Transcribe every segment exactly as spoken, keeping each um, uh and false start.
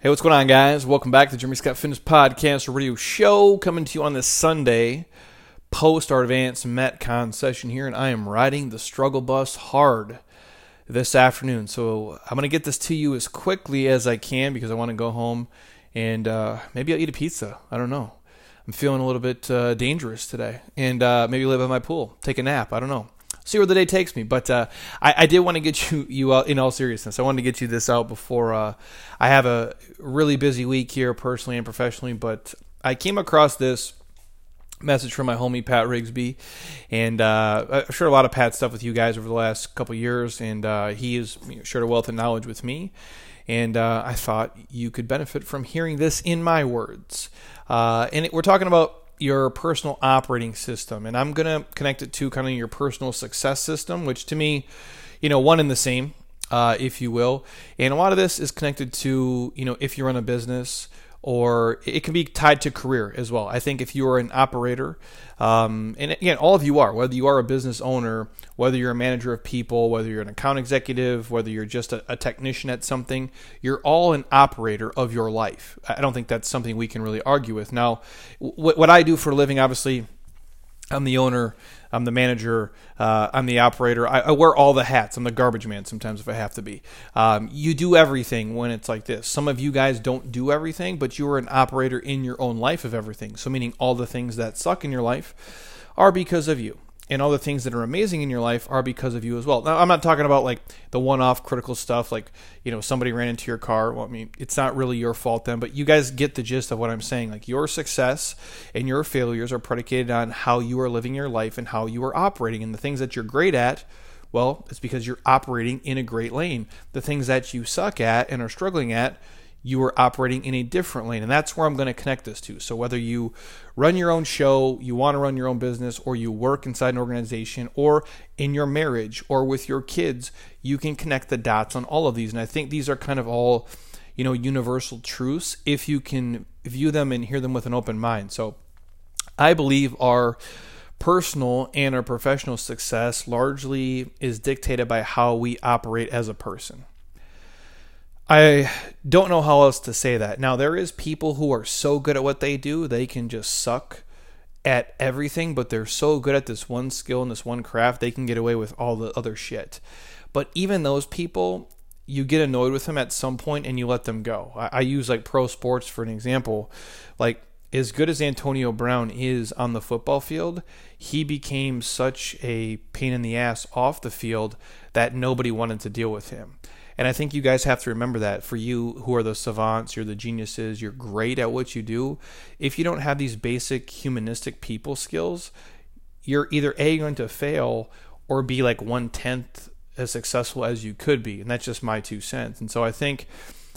Hey, what's going on, guys? Welcome back to the Jeremy Scott Fitness Podcast Radio Show, coming to you on this Sunday post our advanced Metcon session here, and I am riding the struggle bus hard this afternoon. So I'm going to get this to you as quickly as I can because I want to go home and uh, maybe I'll eat a pizza. I don't know. I'm feeling a little bit uh, dangerous today, and uh, maybe live by my pool, take a nap. I don't know. See where the day takes me, but uh, I, I did want to get you, you out, in all seriousness, I wanted to get you this out before uh, I have a really busy week here personally and professionally, but I came across this message from my homie Pat Rigsby, and uh, I shared a lot of Pat stuff with you guys over the last couple of years, and uh, he has shared a wealth of knowledge with me, and uh, I thought you could benefit from hearing this in my words, uh, and it, we're talking about your personal operating system, and I'm going to connect it to kind of your personal success system, which to me, you know, one and the same, uh, if you will. And a lot of this is connected to, you know, if you run a business, or it can be tied to career as well. I think if you are an operator, um, and again, all of you are, whether you are a business owner, whether you're a manager of people, whether you're an account executive, whether you're just a, a technician at something, you're all an operator of your life. I don't think that's something we can really argue with. Now, w- what I do for a living, obviously, I'm the owner, I'm the manager, uh, I'm the operator. I, I wear all the hats. I'm the garbage man sometimes if I have to be. Um, you do everything when it's like this. Some of you guys don't do everything, but you are an operator in your own life of everything. So meaning all the things that suck in your life are because of you. And all the things that are amazing in your life are because of you as well. Now, I'm not talking about like the one-off critical stuff, like, you know, somebody ran into your car. Well, I mean, it's not really your fault then, but you guys get the gist of what I'm saying. Like, your success and your failures are predicated on how you are living your life and how you are operating. And the things that you're great at, well, it's because you're operating in a great lane. The things that you suck at and are struggling at, you are operating in a different lane, and that's where I'm going to connect this to. So whether you run your own show, you want to run your own business, or you work inside an organization, or in your marriage, or with your kids, you can connect the dots on all of these. And I think these are kind of all, you know, universal truths if you can view them and hear them with an open mind. So I believe our personal and our professional success largely is dictated by how we operate as a person. I don't know how else to say that. Now, there is people who are so good at what they do, they can just suck at everything, but they're so good at this one skill and this one craft, they can get away with all the other shit. But even those people, you get annoyed with them at some point and you let them go. I, I use like pro sports for an example. Like, as good as Antonio Brown is on the football field, he became such a pain in the ass off the field that nobody wanted to deal with him. And I think you guys have to remember that. For you who are the savants, you're the geniuses, you're great at what you do, if you don't have these basic humanistic people skills, you're either A, going to fail, or be like one-tenth as successful as you could be. And that's just my two cents. And so I think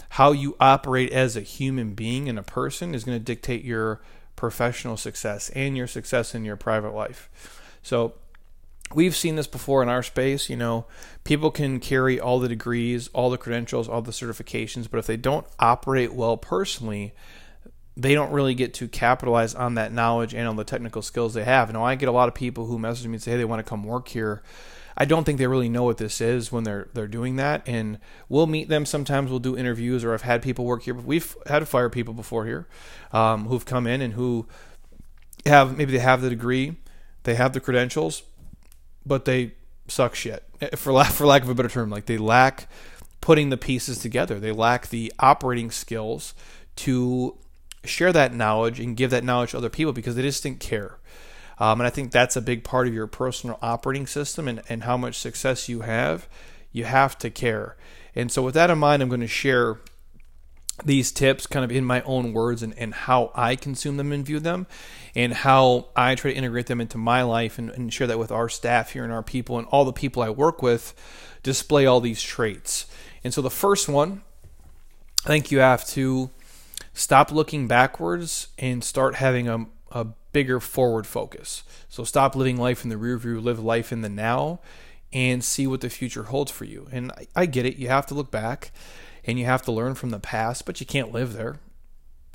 how you operate as a human being and a person is going to dictate your professional success and your success in your private life. So we've seen this before in our space. You know, people can carry all the degrees, all the credentials, all the certifications, but if they don't operate well personally, they don't really get to capitalize on that knowledge and on the technical skills they have. You know, I get a lot of people who message me and say, hey, they want to come work here. I don't think they really know what this is when they're they're doing that. And we'll meet them sometimes. We'll do interviews, or I've had people work here. But we've had to fire people before here um, who've come in and who have, maybe they have the degree, they have the credentials, but they suck shit, for lack, for lack of a better term. Like, they lack putting the pieces together. They lack the operating skills to share that knowledge and give that knowledge to other people because they just didn't care. Um, and I think that's a big part of your personal operating system and, and how much success you have. You have to care. And so with that in mind, I'm going to share these tips kind of in my own words and, and how I consume them and view them and how I try to integrate them into my life and, and share that with our staff here and our people, and all the people I work with display all these traits. And so the first one, I think you have to stop looking backwards and start having a, a bigger forward focus. So stop living life in the rear view, live life in the now and see what the future holds for you. And I, I get it. You have to look back. And you have to learn from the past, but you can't live there.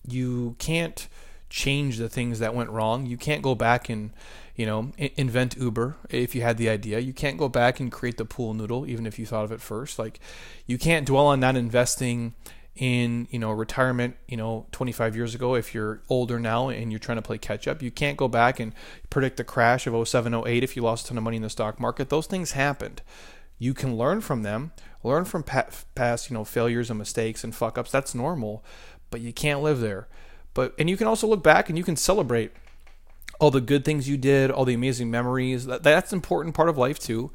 You can't change the things that went wrong. You can't go back and, you know, invent Uber if you had the idea. You can't go back and create the pool noodle, even if you thought of it first. Like, you can't dwell on not investing in, you know, retirement, you know, twenty-five years ago, if you're older now and you're trying to play catch up, you can't go back and predict the crash of oh seven, oh eight if you lost a ton of money in the stock market. Those things happened. You can learn from them, learn from past, you know, failures and mistakes and fuck ups. That's normal, but you can't live there. But, and you can also look back and you can celebrate all the good things you did, all the amazing memories. That, that's an important part of life too.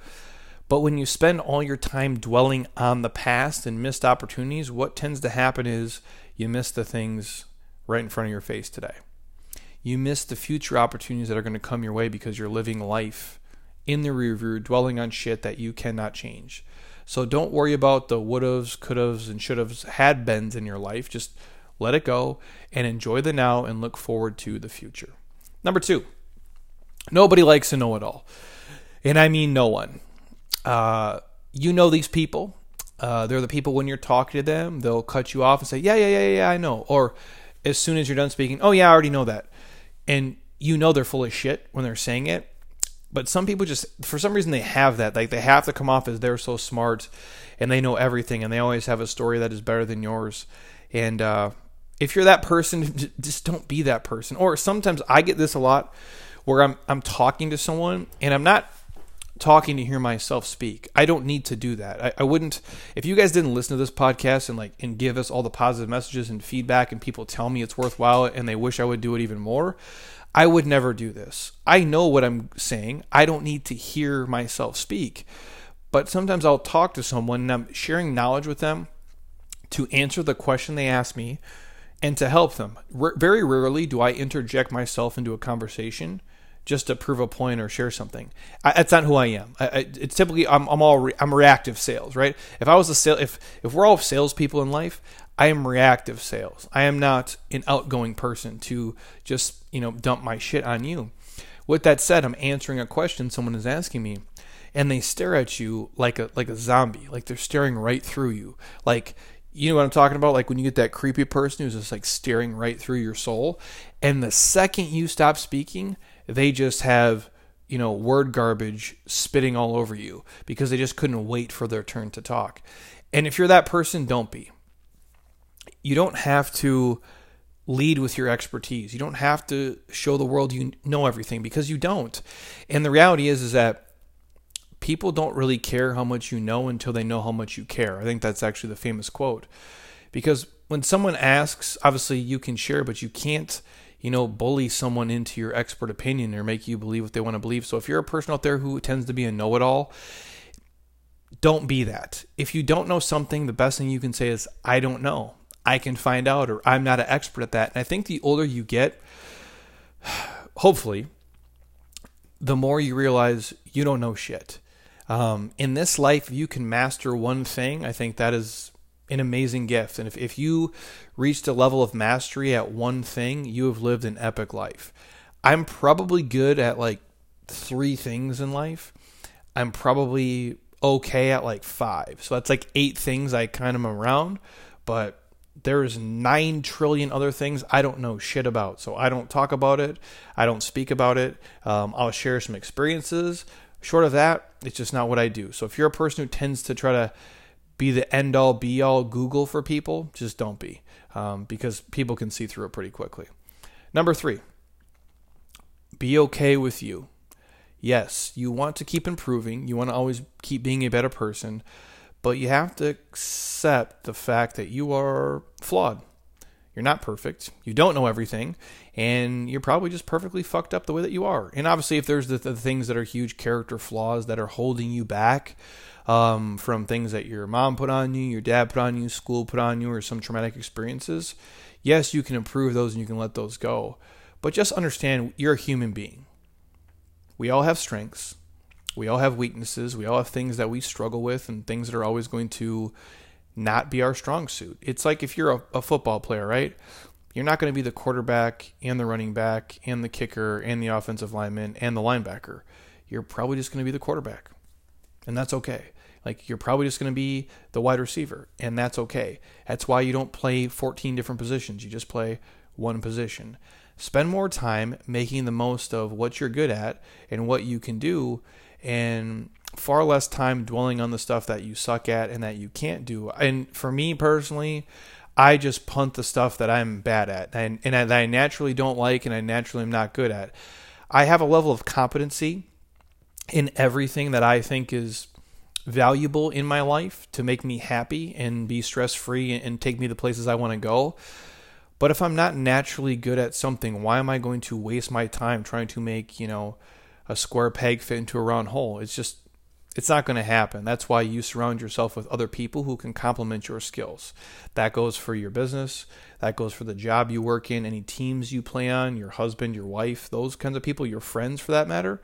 But when you spend all your time dwelling on the past and missed opportunities, what tends to happen is you miss the things right in front of your face today. You miss the future opportunities that are going to come your way because you're living life in the rearview, dwelling on shit that you cannot change. So don't worry about the would'ves, could'ves, and should'ves, had beens in your life. Just let it go and enjoy the now and look forward to the future. Number two, nobody likes a know-it-all. And I mean no one. Uh, you know these people. Uh, they're the people when you're talking to them, they'll cut you off and say, yeah, yeah, yeah, yeah, I know. Or as soon as you're done speaking, oh yeah, I already know that. And you know they're full of shit when they're saying it. But some people just, for some reason, they have that. Like, they have to come off as they're so smart and they know everything and they always have a story that is better than yours. And uh, if you're that person, just don't be that person. Or sometimes I get this a lot where I'm I'm talking to someone and I'm not talking to hear myself speak. I don't need to do that. I, I wouldn't, if you guys didn't listen to this podcast and like and give us all the positive messages and feedback and people tell me it's worthwhile and they wish I would do it even more, I would never do this. I know what I'm saying. I don't need to hear myself speak. But sometimes I'll talk to someone and I'm sharing knowledge with them to answer the question they asked me and to help them. R- very rarely do I interject myself into a conversation just to prove a point or share something. I, that's not who I am. I, I, it's typically, I'm, I'm all, re, I'm reactive sales, right? If I was a sale, if, if we're all salespeople in life, I am reactive sales. I am not an outgoing person to just, you know, dump my shit on you. With that said, I'm answering a question someone is asking me and they stare at you like a, like a zombie, like they're staring right through you. Like, you know what I'm talking about? Like when you get that creepy person who's just like staring right through your soul. And the second you stop speaking, they just have, you know, word garbage spitting all over you because they just couldn't wait for their turn to talk. And if you're that person, don't be. You don't have to lead with your expertise. You don't have to show the world you know everything because you don't. And the reality is, is that people don't really care how much you know until they know how much you care. I think that's actually the famous quote. Because when someone asks, obviously you can share, but you can't, you know, bully someone into your expert opinion or make you believe what they want to believe. So if you're a person out there who tends to be a know-it-all, don't be that. If you don't know something, the best thing you can say is, I don't know. I can find out, or I'm not an expert at that. And I think the older you get, hopefully, the more you realize you don't know shit. Um, in this life, if you can master one thing, I think that is an amazing gift. And if, if you reached a level of mastery at one thing, you have lived an epic life. I'm probably good at like three things in life. I'm probably okay at like five. So that's like eight things I kind of am around, but there's nine trillion other things I don't know shit about. So I don't talk about it. I don't speak about it. Um, I'll share some experiences. Short of that, it's just not what I do. So if you're a person who tends to try to be the end all be all Google for people, just don't be, um, because people can see through it pretty quickly. Number three, be okay with you. Yes, you want to keep improving. You want to always keep being a better person. But you have to accept the fact that you are flawed. You're not perfect. You don't know everything. And you're probably just perfectly fucked up the way that you are. And obviously, if there's the, the things that are huge character flaws that are holding you back um, from things that your mom put on you, your dad put on you, school put on you, or some traumatic experiences, yes, you can improve those and you can let those go. But just understand, you're a human being. We all have strengths. We all have weaknesses. We all have things that we struggle with and things that are always going to not be our strong suit. It's like if you're a, a football player, right? You're not going to be the quarterback and the running back and the kicker and the offensive lineman and the linebacker. You're probably just going to be the quarterback, and that's okay. Like, you're probably just going to be the wide receiver, and that's okay. That's why you don't play fourteen different positions. You just play one position. Spend more time making the most of what you're good at and what you can do, and far less time dwelling on the stuff that you suck at and that you can't do. And for me personally, I just punt the stuff that I'm bad at and, and I, that I naturally don't like and I naturally am not good at. I have a level of competency in everything that I think is valuable in my life to make me happy and be stress-free and take me to places I want to go. But if I'm not naturally good at something, why am I going to waste my time trying to make, you know, a square peg fit into a round hole? It's just, it's not going to happen. That's why you surround yourself with other people who can complement your skills. That goes for your business. That goes for the job you work in, any teams you play on, your husband, your wife, those kinds of people, your friends for that matter.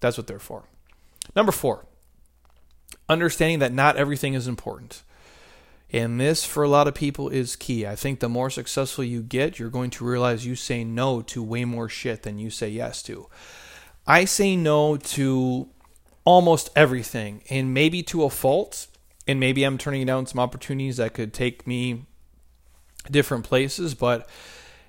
That's what they're for. Number four, understanding that not everything is important. And this, for a lot of people, is key. I think the more successful you get, you're going to realize you say no to way more shit than you say yes to. I say no to almost everything, and maybe to a fault, and maybe I'm turning down some opportunities that could take me different places, but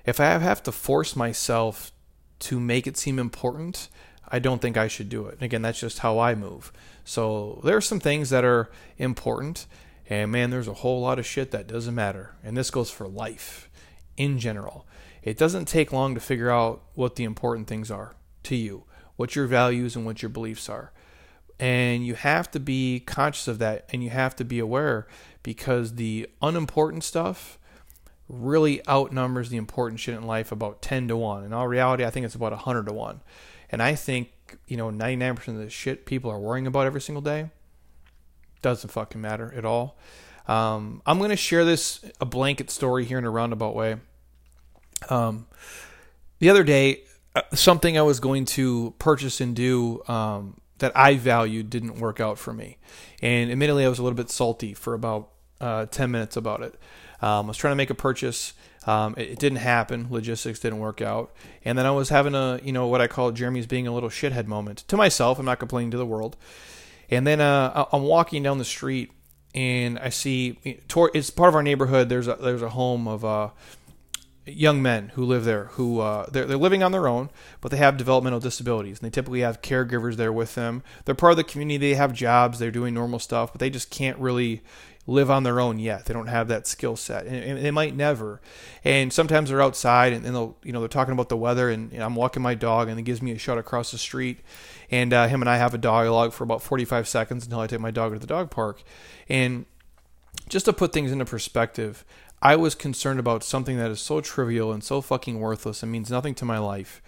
if I have to force myself to make it seem important, I don't think I should do it. And again, that's just how I move. So there are some things that are important, and man, there's a whole lot of shit that doesn't matter, and this goes for life in general. It doesn't take long to figure out what the important things are to you, what your values and what your beliefs are. And you have to be conscious of that, and you have to be aware, because the unimportant stuff really outnumbers the important shit in life about ten to one. In all reality, I think it's about one hundred to one. And I think, you know, ninety-nine percent of the shit people are worrying about every single day doesn't fucking matter at all. Um, I'm going to share this, a blanket story here in a roundabout way. Um, the other day, something I was going to purchase and do, um, that I valued didn't work out for me. And admittedly, I was a little bit salty for about uh, ten minutes about it. Um, I was trying to make a purchase. Um, it, it didn't happen. Logistics didn't work out. And then I was having a, you know, what I call Jeremy's being a little shithead moment to myself. I'm not complaining to the world. And then uh, I'm walking down the street and I see, it's part of our neighborhood. There's a, there's a home of uh, young men who live there who uh, they're, they're living on their own, but they have developmental disabilities, and they typically have caregivers there with them. They're part of the community. They have jobs. They're doing normal stuff, but they just can't really live on their own yet. They don't have that skill set, and, and they might never. And sometimes they're outside, and, and they'll, you know, they're talking about the weather, and, and I'm walking my dog, and he gives me a shot across the street, and uh, him and I have a dialogue for about forty-five seconds until I take my dog to the dog park. And just to put things into perspective, I was concerned about something that is so trivial and so fucking worthless and means nothing to my life,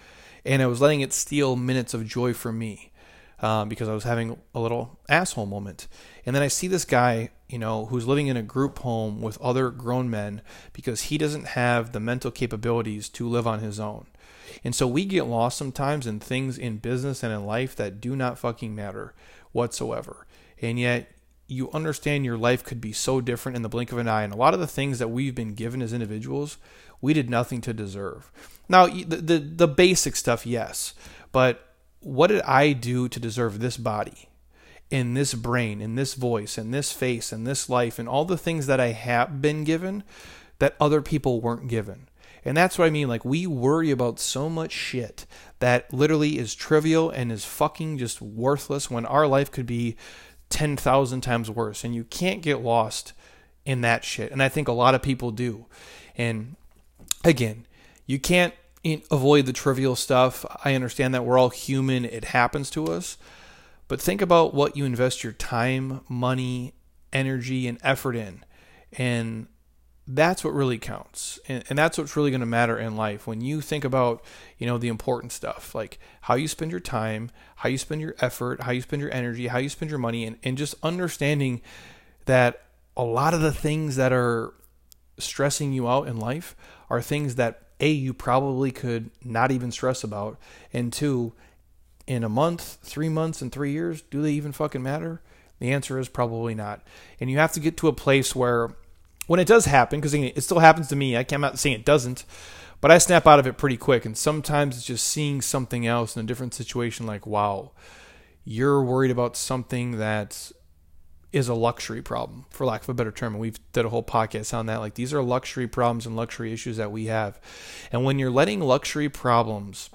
and I was letting it steal minutes of joy from me. Um, because I was having a little asshole moment. And then I see this guy, you know, who's living in a group home with other grown men because he doesn't have the mental capabilities to live on his own. And so we get lost sometimes in things in business and in life that do not fucking matter whatsoever. And yet you understand your life could be so different in the blink of an eye. And a lot of the things that we've been given as individuals, we did nothing to deserve. Now, the the, the basic stuff, yes, but what did I do to deserve this body and this brain and this voice and this face and this life and all the things that I have been given that other people weren't given? And that's what I mean. Like, we worry about so much shit that literally is trivial and is fucking just worthless when our life could be ten thousand times worse. And you can't get lost in that shit. And I think a lot of people do. And again, you can't avoid the trivial stuff. I understand that we're all human. It happens to us. But think about what you invest your time, money, energy, and effort in. And that's what really counts. And, and that's what's really going to matter in life. When you think about, you know, the important stuff, like how you spend your time, how you spend your effort, how you spend your energy, how you spend your money, and, and just understanding that a lot of the things that are stressing you out in life are things that A, you probably could not even stress about, and two, in a month, three months, and three years, do they even fucking matter? The answer is probably not. And you have to get to a place where, when it does happen, because it still happens to me, I cannot say it doesn't, but I snap out of it pretty quick. And sometimes it's just seeing something else in a different situation, like, wow, you're worried about something that's is a luxury problem, for lack of a better term. And we've did a whole podcast on that. Like, these are luxury problems and luxury issues that we have. And when you're letting luxury problems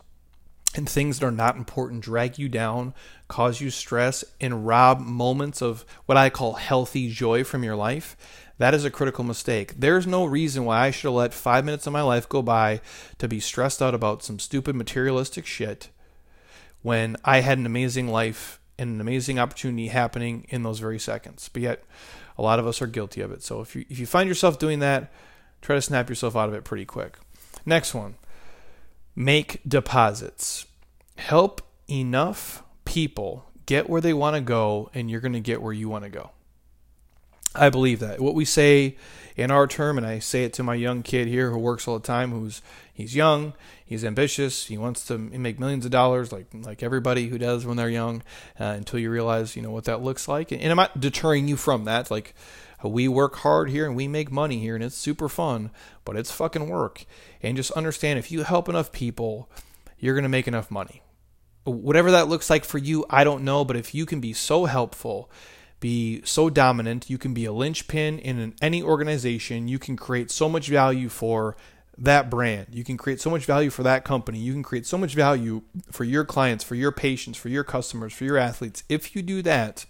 and things that are not important drag you down, cause you stress, and rob moments of what I call healthy joy from your life, That is a critical mistake. There's no reason why I should have let five minutes of my life go by to be stressed out about some stupid materialistic shit when I had an amazing life and an amazing opportunity happening in those very seconds. But yet, a lot of us are guilty of it. So if you if you find yourself doing that, try to snap yourself out of it pretty quick. Next one, make deposits. Help enough people get where they want to go, and you're going to get where you want to go. I believe that. What we say in our term, and I say it to my young kid here who works all the time, who's he's young, he's ambitious, he wants to make millions of dollars like like everybody who does when they're young, uh, until you realize, you know, what that looks like. And, and I'm not deterring you from that. Like, we work hard here and we make money here and it's super fun, but it's fucking work. And just understand, if you help enough people, you're going to make enough money. Whatever that looks like for you, I don't know. But if you can be so helpful, be so dominant, you can be a linchpin in any organization. You can create so much value for that brand. You can create so much value for that company. You can create so much value for your clients, for your patients, for your customers, for your athletes. If you do that,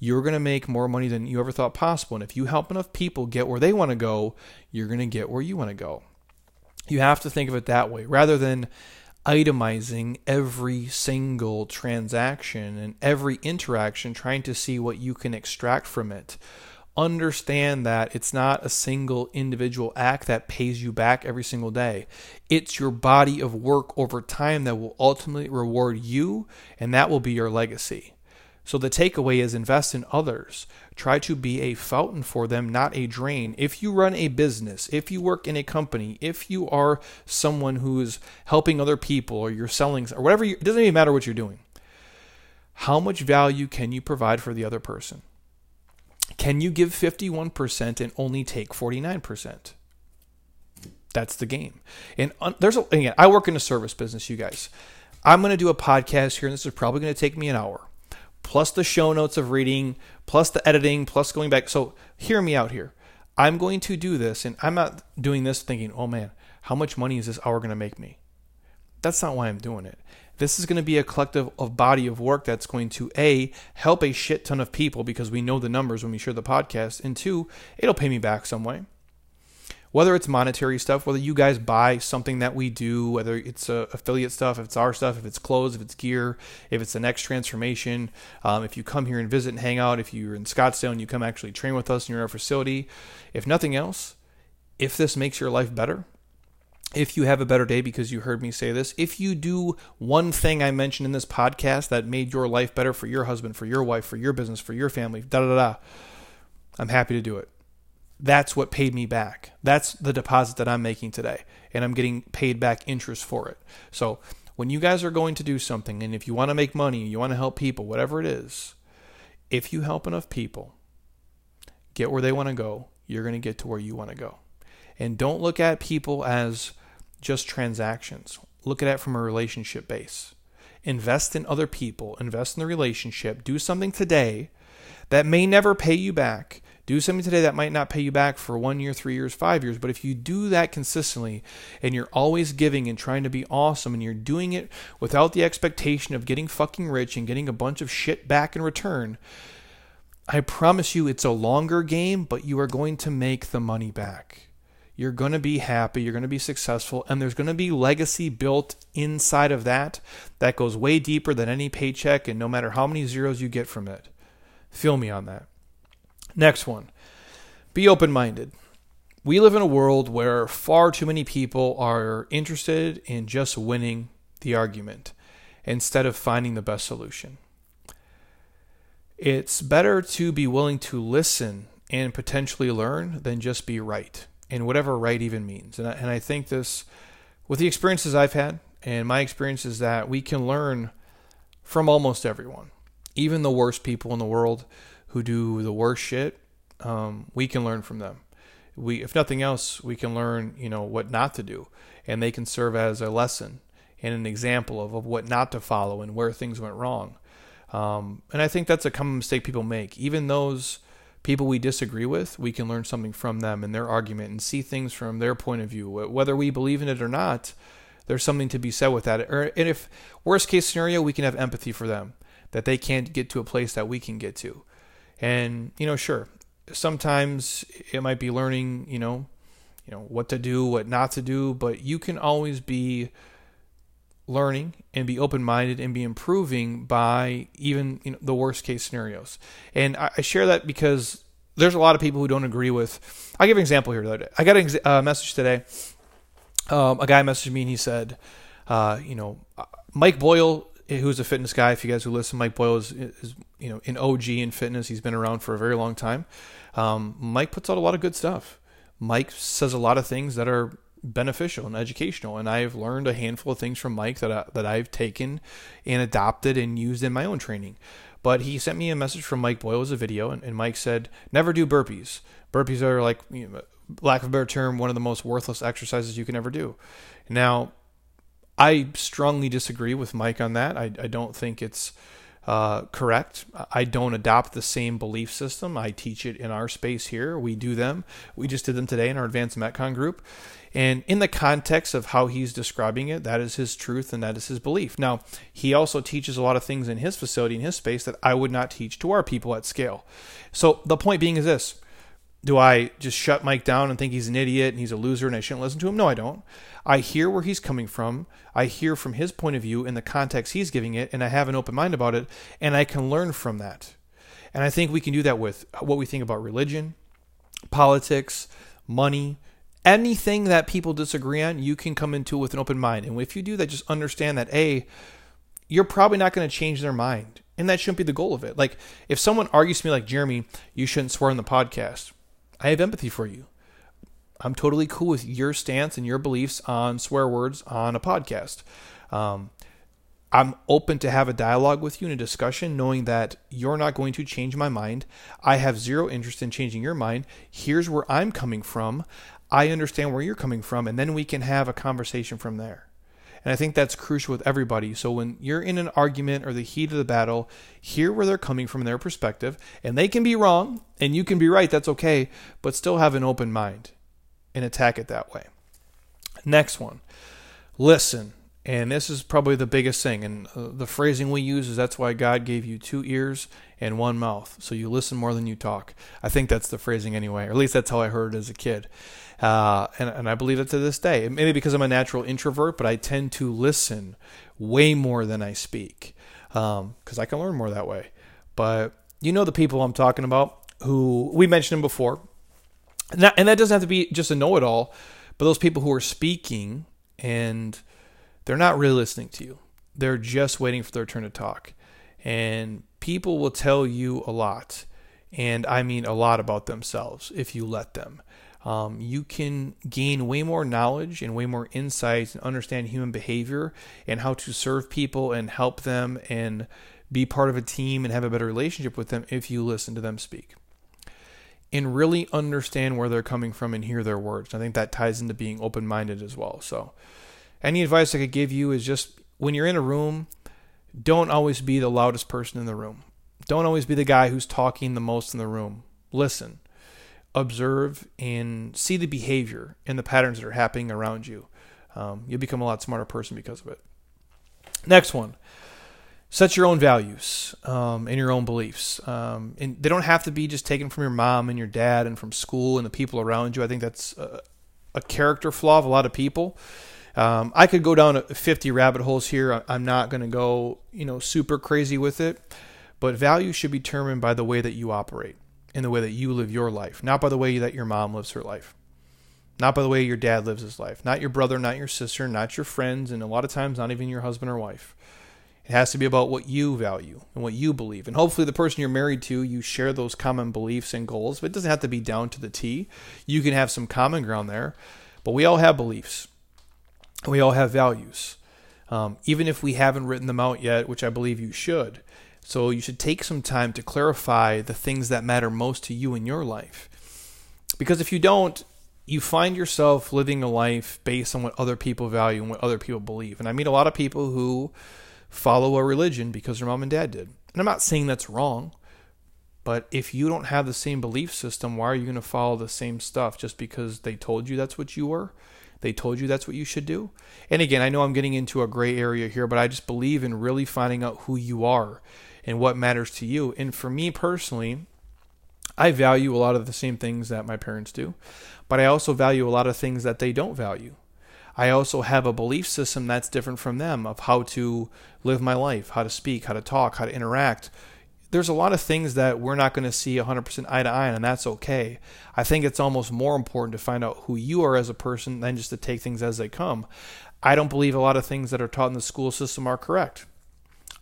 you're going to make more money than you ever thought possible. And if you help enough people get where they want to go, you're going to get where you want to go. You have to think of it that way, rather than itemizing every single transaction and every interaction, trying to see what you can extract from it. Understand that it's not a single individual act that pays you back every single day. It's your body of work over time that will ultimately reward you, and that will be your legacy. So the takeaway is, invest in others. Try to be a fountain for them, not a drain. If you run a business, if you work in a company, if you are someone who is helping other people, or you're selling, or whatever, you, it doesn't even matter what you're doing. How much value can you provide for the other person? Can you give fifty-one percent and only take forty-nine percent? That's the game. And there's a, again, I work in a service business, you guys. I'm going to do a podcast here, and this is probably going to take me an hour, plus the show notes of reading, plus the editing, plus going back. So hear me out here. I'm going to do this, and I'm not doing this thinking, oh man, how much money is this hour going to make me? That's not why I'm doing it. This is going to be a collective of body of work that's going to, A, help a shit ton of people because we know the numbers when we share the podcast, and two, it'll pay me back some way. Whether it's monetary stuff, whether you guys buy something that we do, whether it's uh, affiliate stuff, if it's our stuff, if it's clothes, if it's gear, if it's the next transformation, um, if you come here and visit and hang out, if you're in Scottsdale and you come actually train with us in your facility, if nothing else, if this makes your life better, if you have a better day because you heard me say this, if you do one thing I mentioned in this podcast that made your life better for your husband, for your wife, for your business, for your family, da da da, I'm happy to do it. That's what paid me back. That's the deposit that I'm making today, and I'm getting paid back interest for it. So when you guys are going to do something, and if you want to make money, you want to help people, whatever it is, if you help enough people get where they want to go, you're going to get to where you want to go. And don't look at people as just transactions. Look at it from a relationship base. Invest in other people. Invest in the relationship. Do something today that may never pay you back. Do something today that might not pay you back for one year, three years, five years. But if you do that consistently, and you're always giving and trying to be awesome, and you're doing it without the expectation of getting fucking rich and getting a bunch of shit back in return, I promise you it's a longer game, but you are going to make the money back. You're going to be happy. You're going to be successful. And there's going to be legacy built inside of that that goes way deeper than any paycheck, and no matter how many zeros you get from it. Feel me on that. Next one, be open-minded. We live in a world where far too many people are interested in just winning the argument instead of finding the best solution. It's better to be willing to listen and potentially learn than just be right, and whatever right even means. And I, and I think this, with the experiences I've had, and my experience is that we can learn from almost everyone, even the worst people in the world who do the worst shit. Um, we can learn from them. We, if nothing else, we can learn, you know, what not to do, and they can serve as a lesson and an example of, of what not to follow and where things went wrong. Um, and I think that's a common mistake people make. Even those people we disagree with, we can learn something from them and their argument and see things from their point of view. Whether we believe in it or not, there's something to be said with that. Or, and if worst case scenario, we can have empathy for them, that they can't get to a place that we can get to. And, you know, sure, sometimes it might be learning, you know, you know, what to do, what not to do, but you can always be learning and be open-minded and be improving by even, you know, the worst case scenarios. And I, I share that because there's a lot of people who don't agree with, I'll give an example here. The other day, I got a exa- uh, message today. Um, a guy messaged me and he said, uh, you know, Mike Boyle, who's a fitness guy. If you guys who listen, Mike Boyle is, is, you know, an O G in fitness. He's been around for a very long time. Um, Mike puts out a lot of good stuff. Mike says a lot of things that are beneficial and educational, and I've learned a handful of things from Mike that I, that I've taken and adopted and used in my own training. But he sent me a message from Mike Boyle as a video, and, and Mike said, "Never do burpees. Burpees are, like, you know, lack of a better term, one of the most worthless exercises you can ever do." Now, I strongly disagree with Mike on that. I, I don't think it's uh, correct. I don't adopt the same belief system. I teach it in our space here. We do them. We just did them today in our Advanced Metcon group. And in the context of how he's describing it, that is his truth and that is his belief. Now, he also teaches a lot of things in his facility, in his space, that I would not teach to our people at scale. So the point being is this. Do I just shut Mike down and think he's an idiot and he's a loser and I shouldn't listen to him? No, I don't. I hear where he's coming from. I hear from his point of view in the context he's giving it, and I have an open mind about it, and I can learn from that. And I think we can do that with what we think about religion, politics, money. Anything that people disagree on, you can come into with an open mind. And if you do that, just understand that, A, you're probably not going to change their mind. And that shouldn't be the goal of it. Like, if someone argues to me like, "Jeremy, you shouldn't swear on the podcast," I have empathy for you. I'm totally cool with your stance and your beliefs on swear words on a podcast. Um, I'm open to have a dialogue with you in a discussion, knowing that you're not going to change my mind. I have zero interest in changing your mind. Here's where I'm coming from. I understand where you're coming from, and then we can have a conversation from there. And I think that's crucial with everybody. So when you're in an argument or the heat of the battle, hear where they're coming from, their perspective, and they can be wrong and you can be right. That's okay, but still have an open mind and attack it that way. Next one, listen. And this is probably the biggest thing. And uh, the phrasing we use is, that's why God gave you two ears and one mouth, so you listen more than you talk. I think that's the phrasing anyway, or at least that's how I heard it as a kid. Uh, and, and I believe it to this day. Maybe because I'm a natural introvert, but I tend to listen way more than I speak, um, because I can learn more that way. But you know the people I'm talking about, who we mentioned them before. And that, and that doesn't have to be just a know-it-all, but those people who are speaking and they're not really listening to you. They're just waiting for their turn to talk. And people will tell you a lot, and I mean a lot, about themselves if you let them. Um, you can gain way more knowledge and way more insights and understand human behavior and how to serve people and help them and be part of a team and have a better relationship with them if you listen to them speak and really understand where they're coming from and hear their words. I think that ties into being open-minded as well. So any advice I could give you is just, when you're in a room, don't always be the loudest person in the room. Don't always be the guy who's talking the most in the room. Listen, observe, and see the behavior and the patterns that are happening around you. Um, you'll become a lot smarter person because of it. Next one, set your own values um, and your own beliefs. Um, and they don't have to be just taken from your mom and your dad and from school and the people around you. I think that's a, a character flaw of a lot of people. Um, I could go down fifty rabbit holes here. I'm not going to go, you know, super crazy with it, but value should be determined by the way that you operate and the way that you live your life, not by the way that your mom lives her life, not by the way your dad lives his life, not your brother, not your sister, not your friends, and a lot of times not even your husband or wife. It has to be about what you value and what you believe. And hopefully the person you're married to, you share those common beliefs and goals, but it doesn't have to be down to the T. You can have some common ground there, but we all have beliefs. We all have values, um, even if we haven't written them out yet, which I believe you should. So you should take some time to clarify the things that matter most to you in your life. Because if you don't, you find yourself living a life based on what other people value and what other people believe. And I meet a lot of people who follow a religion because their mom and dad did. And I'm not saying that's wrong, but if you don't have the same belief system, why are you going to follow the same stuff just because they told you that's what you were? They told you that's what you should do. And again, I know I'm getting into a gray area here, but I just believe in really finding out who you are and what matters to you. And for me personally, I value a lot of the same things that my parents do, but I also value a lot of things that they don't value. I also have a belief system that's different from them of how to live my life, how to speak, how to talk, how to interact. There's a lot of things that we're not going to see one hundred percent eye to eye on, and that's okay. I think it's almost more important to find out who you are as a person than just to take things as they come. I don't believe a lot of things that are taught in the school system are correct.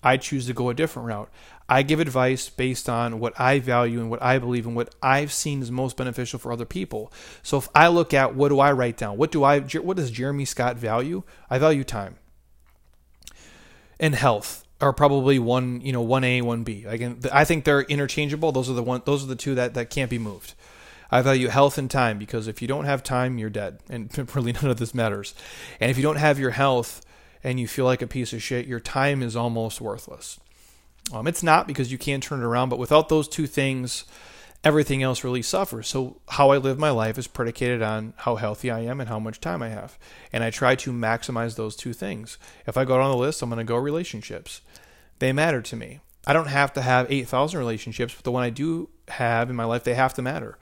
I choose to go a different route. I give advice based on what I value and what I believe and what I've seen is most beneficial for other people. So if I look at what do I write down, what do I, what does Jeremy Scott value? I value time and health are probably one, you know, one A, one B. I can, I think they're interchangeable. Those are the one, those are the two that, that can't be moved. I value health and time because if you don't have time, you're dead, and really none of this matters. And if you don't have your health and you feel like a piece of shit, your time is almost worthless. Um, it's not because you can't turn it around, but without those two things, everything else really suffers. So how I live my life is predicated on how healthy I am and how much time I have. And I try to maximize those two things. If I go down the list, I'm going to go relationships. They matter to me. I don't have to have eight thousand relationships, but the one I do have in my life, they have to matter.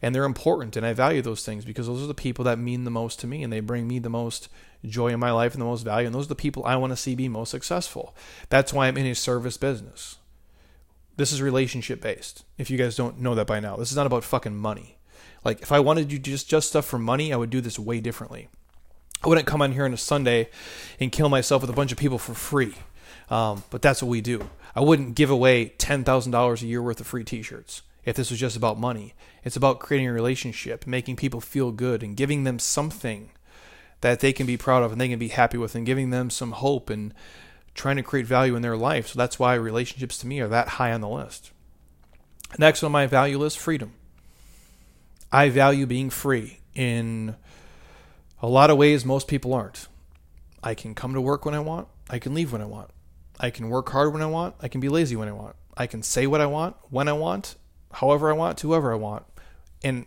And they're important, and I value those things because those are the people that mean the most to me, and they bring me the most joy in my life and the most value, and those are the people I want to see be most successful. That's why I'm in a service business. This is relationship-based, if you guys don't know that by now. This is not about fucking money. Like, if I wanted to do just, just stuff for money, I would do this way differently. I wouldn't come on here on a Sunday and kill myself with a bunch of people for free, um, but that's what we do. I wouldn't give away ten thousand dollars a year worth of free t-shirts. If this was just about money, it's about creating a relationship, making people feel good and giving them something that they can be proud of and they can be happy with and giving them some hope and trying to create value in their life. So that's why relationships to me are that high on the list. Next on my value list, freedom. I value being free in a lot of ways most people aren't. I can come to work when I want. I can leave when I want. I can work hard when I want. I can be lazy when I want. I can say what I want, when I want, however I want, to whoever I want. And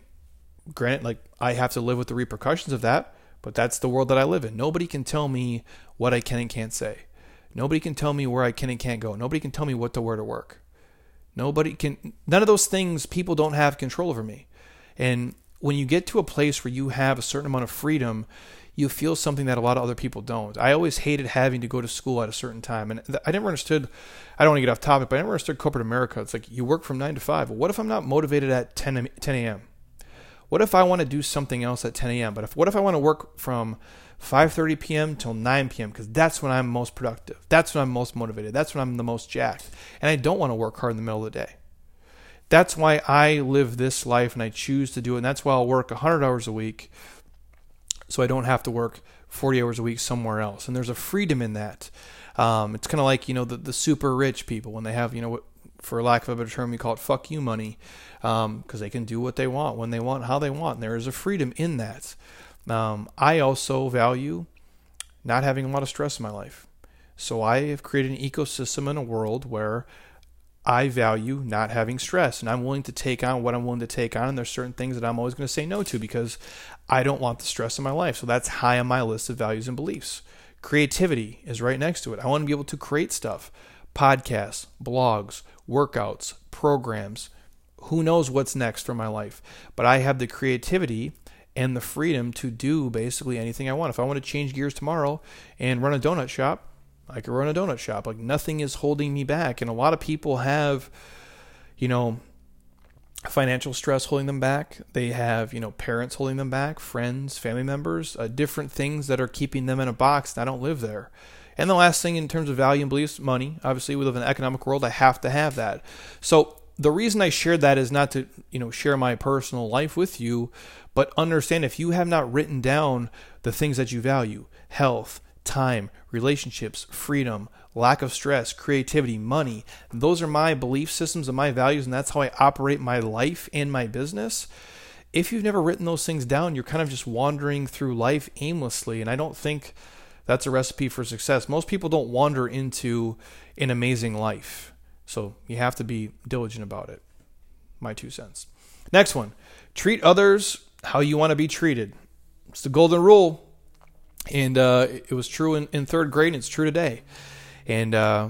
granted, like, I have to live with the repercussions of that, but that's the world that I live in. Nobody can tell me what I can and can't say. Nobody can tell me where I can and can't go. Nobody can tell me what to wear to work. Nobody can, none of those things, people don't have control over me. And when you get to a place where you have a certain amount of freedom, you feel something that a lot of other people don't. I always hated having to go to school at a certain time. And I never understood, I don't want to get off topic, but I never understood corporate America. It's like you work from nine to five. Well, what if I'm not motivated at ten a.m.? What if I want to do something else at ten a.m.? But if, what if I want to work from five thirty p.m. till nine p.m. because that's when I'm most productive. That's when I'm most motivated. That's when I'm the most jacked. And I don't want to work hard in the middle of the day. That's why I live this life and I choose to do it. And that's why I'll work one hundred hours a week, so I don't have to work forty hours a week somewhere else. And there's a freedom in that. Um, it's kind of like, you know, the, the super rich people when they have, you know, what, for lack of a better term, we call it fuck you money, because um, they can do what they want, when they want, how they want. And there is a freedom in that. Um, I also value not having a lot of stress in my life. So I have created an ecosystem in a world where I value not having stress, and I'm willing to take on what I'm willing to take on, and there's certain things that I'm always going to say no to because I don't want the stress in my life. So that's high on my list of values and beliefs. Creativity is right next to it. I want to be able to create stuff, podcasts, blogs, workouts, programs. Who knows what's next for my life? But I have the creativity and the freedom to do basically anything I want. If I want to change gears tomorrow and run a donut shop, I could run a donut shop. Like, nothing is holding me back. And a lot of people have, you know, financial stress holding them back. They have, you know, parents holding them back, friends, family members, uh, different things that are keeping them in a box. And I don't live there. And the last thing in terms of value and beliefs, money. Obviously, we live in an economic world. I have to have that. So the reason I shared that is not to, you know, share my personal life with you, but understand if you have not written down the things that you value, health, time, relationships, freedom, lack of stress, creativity, money. Those are my belief systems and my values, and that's how I operate my life and my business. If you've never written those things down, you're kind of just wandering through life aimlessly, and I don't think that's a recipe for success. Most people don't wander into an amazing life, so you have to be diligent about it. My two cents. Next one, treat others how you want to be treated. It's the golden rule. And uh, it was true in, in third grade, and it's true today. And uh,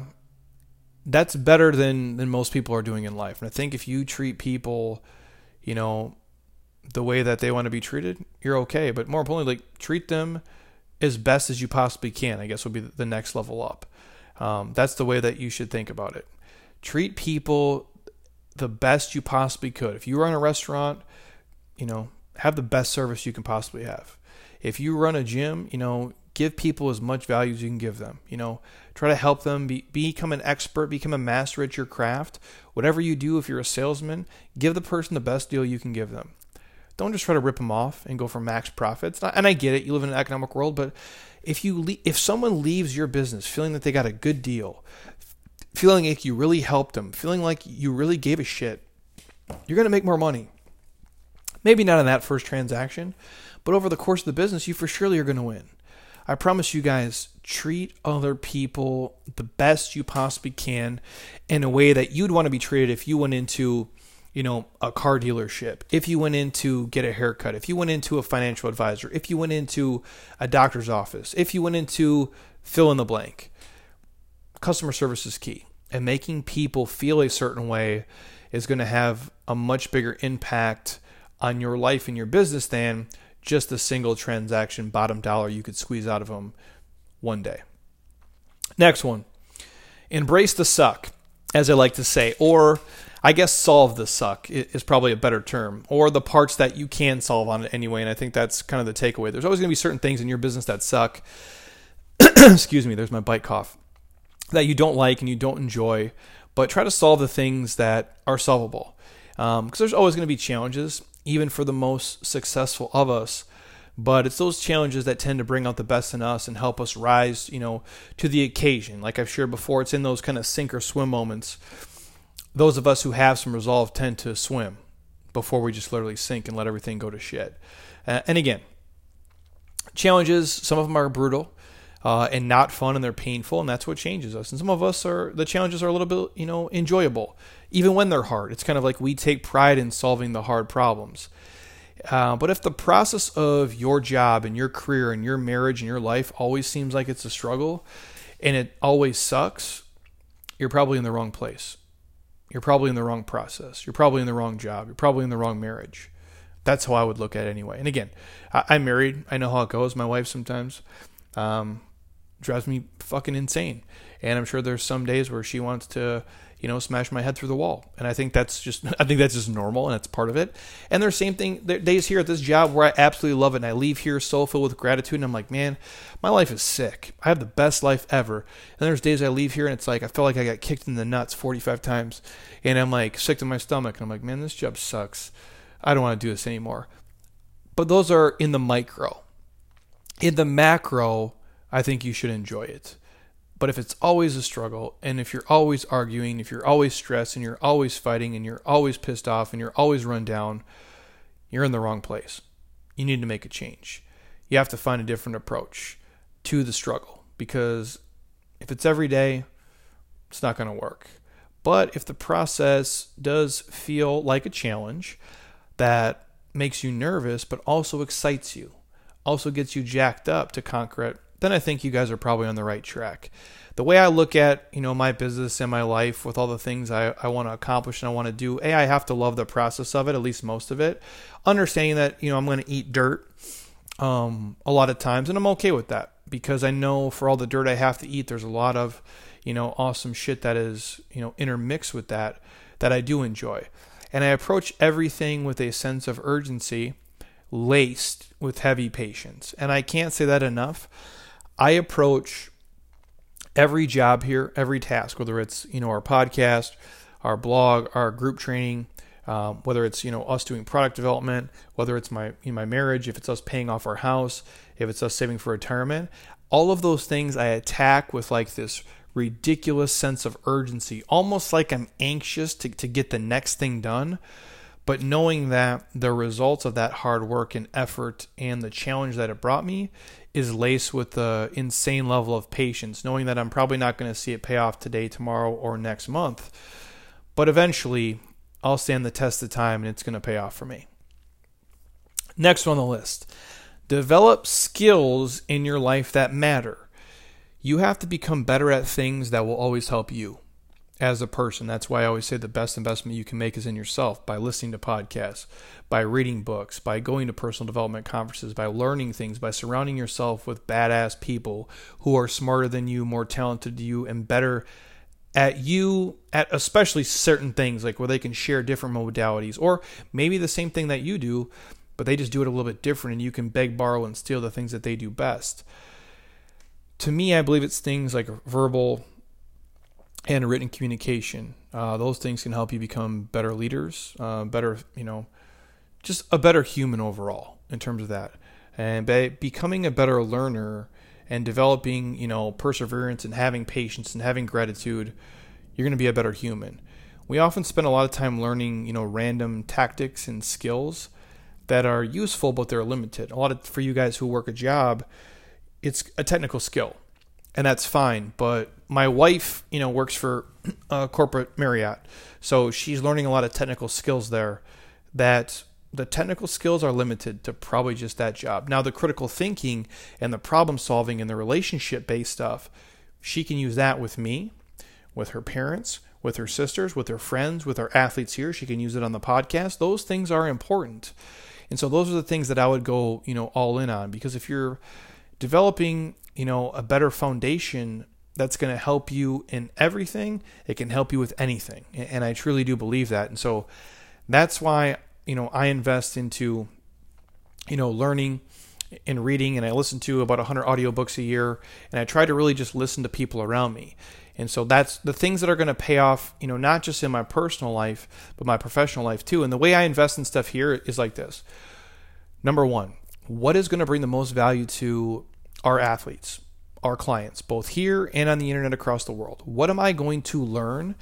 that's better than, than most people are doing in life. And I think if you treat people you know, the way that they want to be treated, you're okay. But more importantly, like, treat them as best as you possibly can, I guess would be the next level up. Um, that's the way that you should think about it. Treat people the best you possibly could. If you run a restaurant, you know, have the best service you can possibly have. If you run a gym, you know, give people as much value as you can give them. You know, try to help them be, become an expert, become a master at your craft. Whatever you do, if you're a salesman, give the person the best deal you can give them. Don't just try to rip them off and go for max profits. And I get it, you live in an economic world, but if you le- if someone leaves your business feeling that they got a good deal, feeling like you really helped them, feeling like you really gave a shit, you're going to make more money. Maybe not in that first transaction, but over the course of the business, you for surely are going to win. I promise you guys, treat other people the best you possibly can in a way that you'd want to be treated if you went into, you know, a car dealership, if you went in to get a haircut, if you went into a financial advisor, if you went into a doctor's office, if you went into fill in the blank. Customer service is key, and making people feel a certain way is going to have a much bigger impact on your life and your business than just the single transaction bottom dollar you could squeeze out of them one day. Next one, embrace the suck, as I like to say, or I guess solve the suck is probably a better term, or the parts that you can solve on it anyway. And I think that's kind of the takeaway. There's always going to be certain things in your business that suck. Excuse me, there's my bite cough, that you don't like and you don't enjoy, but try to solve the things that are solvable. Um, because there's always going to be challenges, even for the most successful of us. But it's those challenges that tend to bring out the best in us and help us rise, you know, to the occasion. Like I've shared before, it's in those kind of sink or swim moments. Those of us who have some resolve tend to swim before we just literally sink and let everything go to shit. Uh, and again, challenges, some of them are brutal uh, and not fun, and they're painful, and that's what changes us. And some of us, are the challenges are a little bit, you know, enjoyable, even when they're hard. It's kind of like we take pride in solving the hard problems. Uh, but if the process of your job and your career and your marriage and your life always seems like it's a struggle and it always sucks, you're probably in the wrong place. You're probably in the wrong process. You're probably in the wrong job. You're probably in the wrong marriage. That's how I would look at it anyway. And again, I- I'm married. I know how it goes. My wife sometimes um, drives me fucking insane. And I'm sure there's some days where she wants to, you know, smash my head through the wall. And I think that's just, I think that's just normal, and that's part of it. And there's same thing, there are days here at this job where I absolutely love it. And I leave here so filled with gratitude. And I'm like, man, my life is sick. I have the best life ever. And there's days I leave here and it's like, I feel like I got kicked in the nuts forty-five times. And I'm like sick to my stomach. And I'm like, man, this job sucks. I don't want to do this anymore. But those are in the micro. In the macro, I think you should enjoy it. But if it's always a struggle, and if you're always arguing, if you're always stressed, and you're always fighting, and you're always pissed off, and you're always run down, you're in the wrong place. You need to make a change. You have to find a different approach to the struggle, because if it's every day, it's not going to work. But if the process does feel like a challenge that makes you nervous, but also excites you, also gets you jacked up to conquer it, then I think you guys are probably on the right track. The way I look at, you know, my business and my life with all the things I, I want to accomplish and I want to do, A, I have to love the process of it, at least most of it. Understanding that, you know, I'm going to eat dirt um, a lot of times, and I'm okay with that, because I know for all the dirt I have to eat, there's a lot of, you know, awesome shit that is, you know, intermixed with that, that I do enjoy. And I approach everything with a sense of urgency laced with heavy patience. And I can't say that enough. I approach every job here, every task, whether it's, you know, our podcast, our blog, our group training, um, whether it's, you know, us doing product development, whether it's my, you know, my marriage, if it's us paying off our house, if it's us saving for retirement, all of those things I attack with like this ridiculous sense of urgency, almost like I'm anxious to, to get the next thing done. But knowing that the results of that hard work and effort and the challenge that it brought me is laced with the insane level of patience, knowing that I'm probably not going to see it pay off today, tomorrow, or next month. But eventually, I'll stand the test of time and it's going to pay off for me. Next on the list, develop skills in your life that matter. You have to become better at things that will always help you. as a person. That's why I always say the best investment you can make is in yourself, by listening to podcasts, by reading books, by going to personal development conferences, by learning things, by surrounding yourself with badass people who are smarter than you, more talented than you, and better at you, at especially certain things, like where they can share different modalities, or maybe the same thing that you do, but they just do it a little bit different, and you can beg, borrow, and steal the things that they do best. To me, I believe it's things like verbal and written communication. Uh, those things can help you become better leaders, uh, better, you know, just a better human overall in terms of that. And by becoming a better learner and developing, you know, perseverance and having patience and having gratitude, you're going to be a better human. We often spend a lot of time learning, you know, random tactics and skills that are useful, but they're limited. A lot of, for you guys who work a job, it's a technical skill, and that's fine, but my wife, you know, works for uh, corporate Marriott, so she's learning a lot of technical skills there. That the technical skills are limited to probably just that job. Now, the critical thinking and the problem solving and the relationship-based stuff, she can use that with me, with her parents, with her sisters, with her friends, with our athletes here. She can use it on the podcast. Those things are important, and so those are the things that I would go, you know, all in on, because if you're developing, you know, a better foundation, that's going to help you in everything. It can help you with anything. And I truly do believe that. And so that's why, you know, I invest into, you know, learning and reading. And I listen to about one hundred audiobooks a year. And I try to really just listen to people around me. And so that's the things that are going to pay off, you know, not just in my personal life, but my professional life too. And the way I invest in stuff here is like this. Number one, what is going to bring the most value to our athletes, our clients, both here and on the internet across the world? What am I going to learn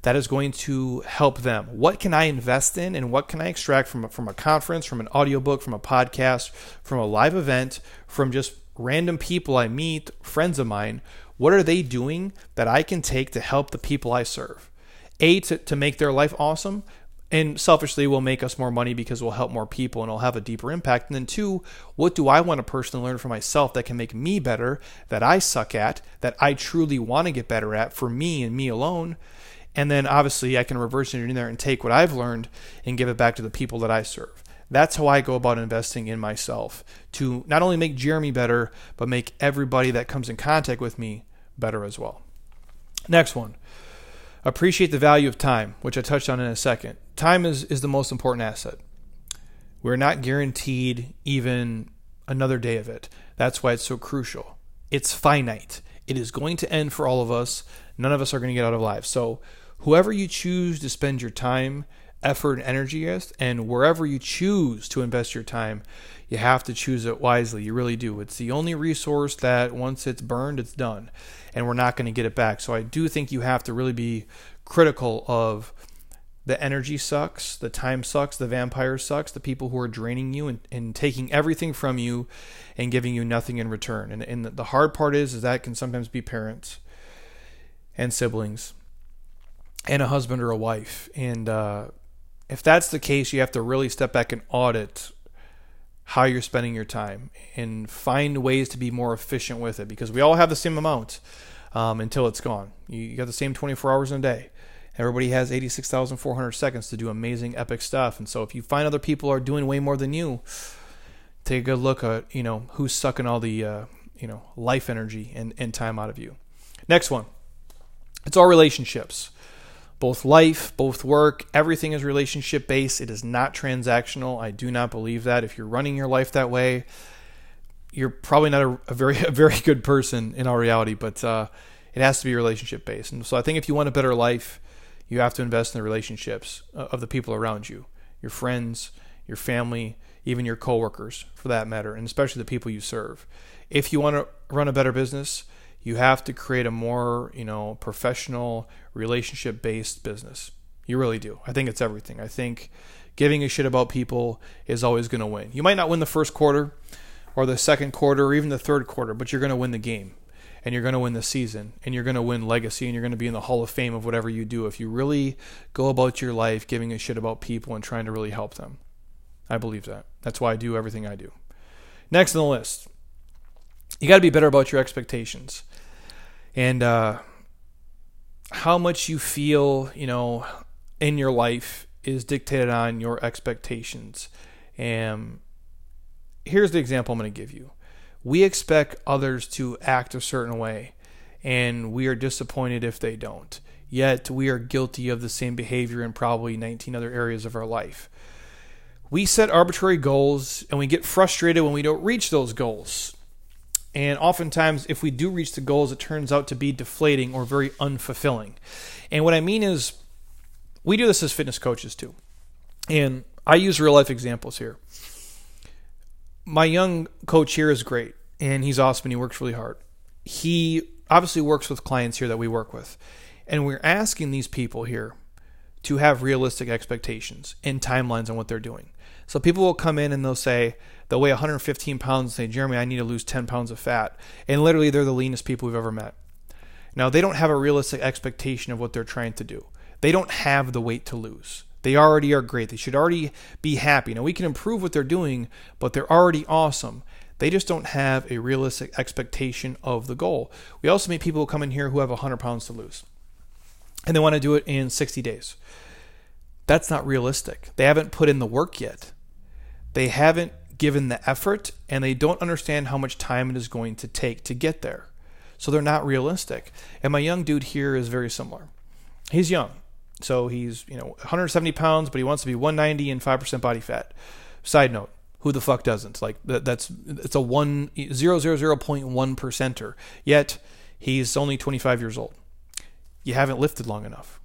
that is going to help them? What can I invest in, and what can I extract from, from a conference, from an audiobook, from a podcast, from a live event, from just random people I meet, friends of mine? What are they doing that I can take to help the people I serve? A, to, to make their life awesome, and selfishly will make us more money because we'll help more people and it'll have a deeper impact. And then two, what do I want to personally learn for myself that can make me better, that I suck at, that I truly want to get better at for me and me alone? And then obviously I can reverse engineer there and take what I've learned and give it back to the people that I serve. That's how I go about investing in myself, to not only make Jeremy better, but make everybody that comes in contact with me better as well. Next one. Appreciate the value of time, which I touched on in a second. Time is, is the most important asset. We're not guaranteed even another day of it. That's why it's so crucial. It's finite. It is going to end for all of us. None of us are going to get out of life. So whoever you choose to spend your time, effort, and energy with, and wherever you choose to invest your time, you have to choose it wisely. You really do. It's the only resource that once it's burned, it's done, and we're not going to get it back. So I do think you have to really be critical of the energy sucks, the time sucks, the vampire sucks, the people who are draining you and, and taking everything from you and giving you nothing in return. And, and the hard part is, is that can sometimes be parents and siblings and a husband or a wife. And uh, if that's the case, you have to really step back and audit how you're spending your time and find ways to be more efficient with it, because we all have the same amount um, until it's gone. You, you got the same twenty-four hours in a day. Everybody has eighty-six thousand four hundred seconds to do amazing, epic stuff. And so if you find other people are doing way more than you, take a good look at, you know, who's sucking all the, uh, you know, life energy and, and time out of you. Next one. It's all relationships. Both life, both work, everything is relationship-based. It is not transactional. I do not believe that. If you're running your life that way, you're probably not a, a very a very good person in all reality, but uh, it has to be relationship-based. And so I think if you want a better life, you have to invest in the relationships of the people around you, your friends, your family, even your coworkers, for that matter, and especially the people you serve. If you want to run a better business, you have to create a more, you know, professional, relationship-based business. You really do. I think it's everything. I think giving a shit about people is always going to win. You might not win the first quarter or the second quarter or even the third quarter, but you're going to win the game. And you're going to win the season, and you're going to win legacy, and you're going to be in the Hall of Fame of whatever you do if you really go about your life giving a shit about people and trying to really help them. I believe that. That's why I do everything I do. Next on the list, you got to be better about your expectations. And uh, how much you feel, you know, in your life is dictated on your expectations. And here's the example I'm going to give you. We expect others to act a certain way, and we are disappointed if they don't. Yet we are guilty of the same behavior in probably nineteen other areas of our life. We set arbitrary goals, and we get frustrated when we don't reach those goals. And oftentimes, if we do reach the goals, it turns out to be deflating or very unfulfilling. And what I mean is, we do this as fitness coaches too. And I use real-life examples here. My young coach here is great, and he's awesome, and he works really hard. He obviously works with clients here that we work with. And we're asking these people here to have realistic expectations and timelines on what they're doing. So people will come in and they'll say, they'll weigh one hundred fifteen pounds and say, Jeremy, I need to lose ten pounds of fat. And literally, they're the leanest people we've ever met. Now, they don't have a realistic expectation of what they're trying to do. They don't have the weight to lose. They already are great. They should already be happy. Now, we can improve what they're doing, but they're already awesome. They just don't have a realistic expectation of the goal. We also meet people who come in here who have one hundred pounds to lose, and they want to do it in sixty days. That's not realistic. They haven't put in the work yet. They haven't given the effort, and they don't understand how much time it is going to take to get there. So they're not realistic. And my young dude here is very similar. He's young. So he's, you know, one hundred seventy pounds, but he wants to be one ninety and five percent body fat. Side note, who the fuck doesn't? Like that, that's, it's a one, zero point one percenter. Yet he's only twenty-five years old. You haven't lifted long enough.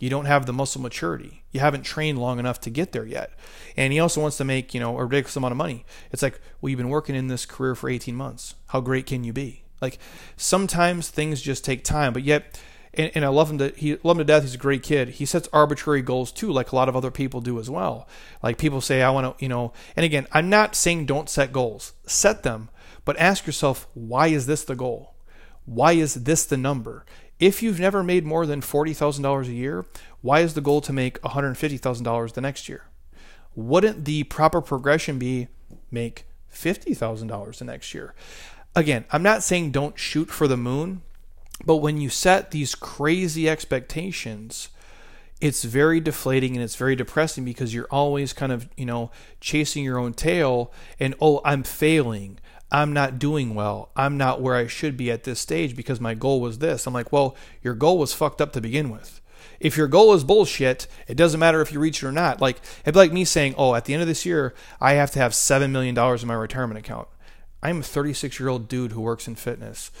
You don't have the muscle maturity. You haven't trained long enough to get there yet. And he also wants to make, you know, a ridiculous amount of money. It's like, well, you've been working in this career for eighteen months. How great can you be? Like, sometimes things just take time, but yet, and, and I love him to, he, love him to death. He's a great kid. He sets arbitrary goals too, like a lot of other people do as well. Like people say, I want to, you know, and again, I'm not saying don't set goals. Set them, but ask yourself, why is this the goal? Why is this the number? If you've never made more than forty thousand dollars a year, why is the goal to make one hundred fifty thousand dollars the next year? Wouldn't the proper progression be make fifty thousand dollars the next year? Again, I'm not saying don't shoot for the moon, but when you set these crazy expectations, it's very deflating and it's very depressing because you're always kind of, you know, chasing your own tail and, oh, I'm failing. I'm not doing well. I'm not where I should be at this stage because my goal was this. I'm like, well, your goal was fucked up to begin with. If your goal is bullshit, it doesn't matter if you reach it or not. Like, it'd be like me saying, oh, at the end of this year, I have to have seven million dollars in my retirement account. I'm a thirty-six-year-old dude who works in fitness.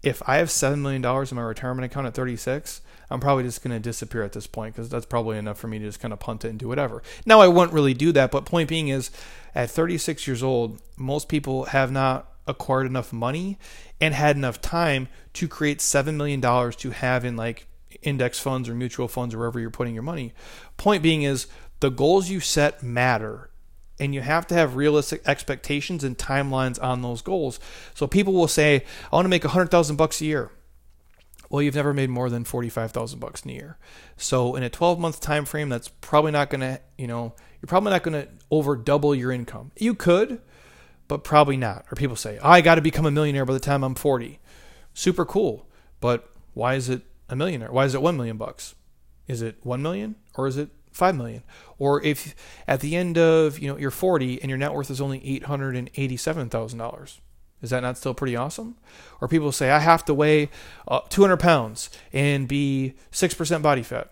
If I have seven million dollars in my retirement account at thirty-six, I'm probably just going to disappear at this point because that's probably enough for me to just kind of punt it and do whatever. Now, I wouldn't really do that, but point being is at thirty-six years old, most people have not acquired enough money and had enough time to create seven million dollars to have in like index funds or mutual funds or wherever you're putting your money. Point being is the goals you set matter. And you have to have realistic expectations and timelines on those goals. So people will say, I want to make one hundred thousand bucks a year. Well, you've never made more than forty-five thousand bucks in a year. So in a twelve-month time frame, that's probably not going to, you know, you're probably not going to over double your income. You could, but probably not. Or people say, oh, I got to become a millionaire by the time I'm forty. Super cool. But why is it a millionaire? Why is it one million bucks? Is it one million or is it five million? Or if at the end of, you know, you're forty and your net worth is only eight hundred eighty-seven thousand dollars. Is that not still pretty awesome? Or people say, I have to weigh uh, two hundred pounds and be six percent body fat.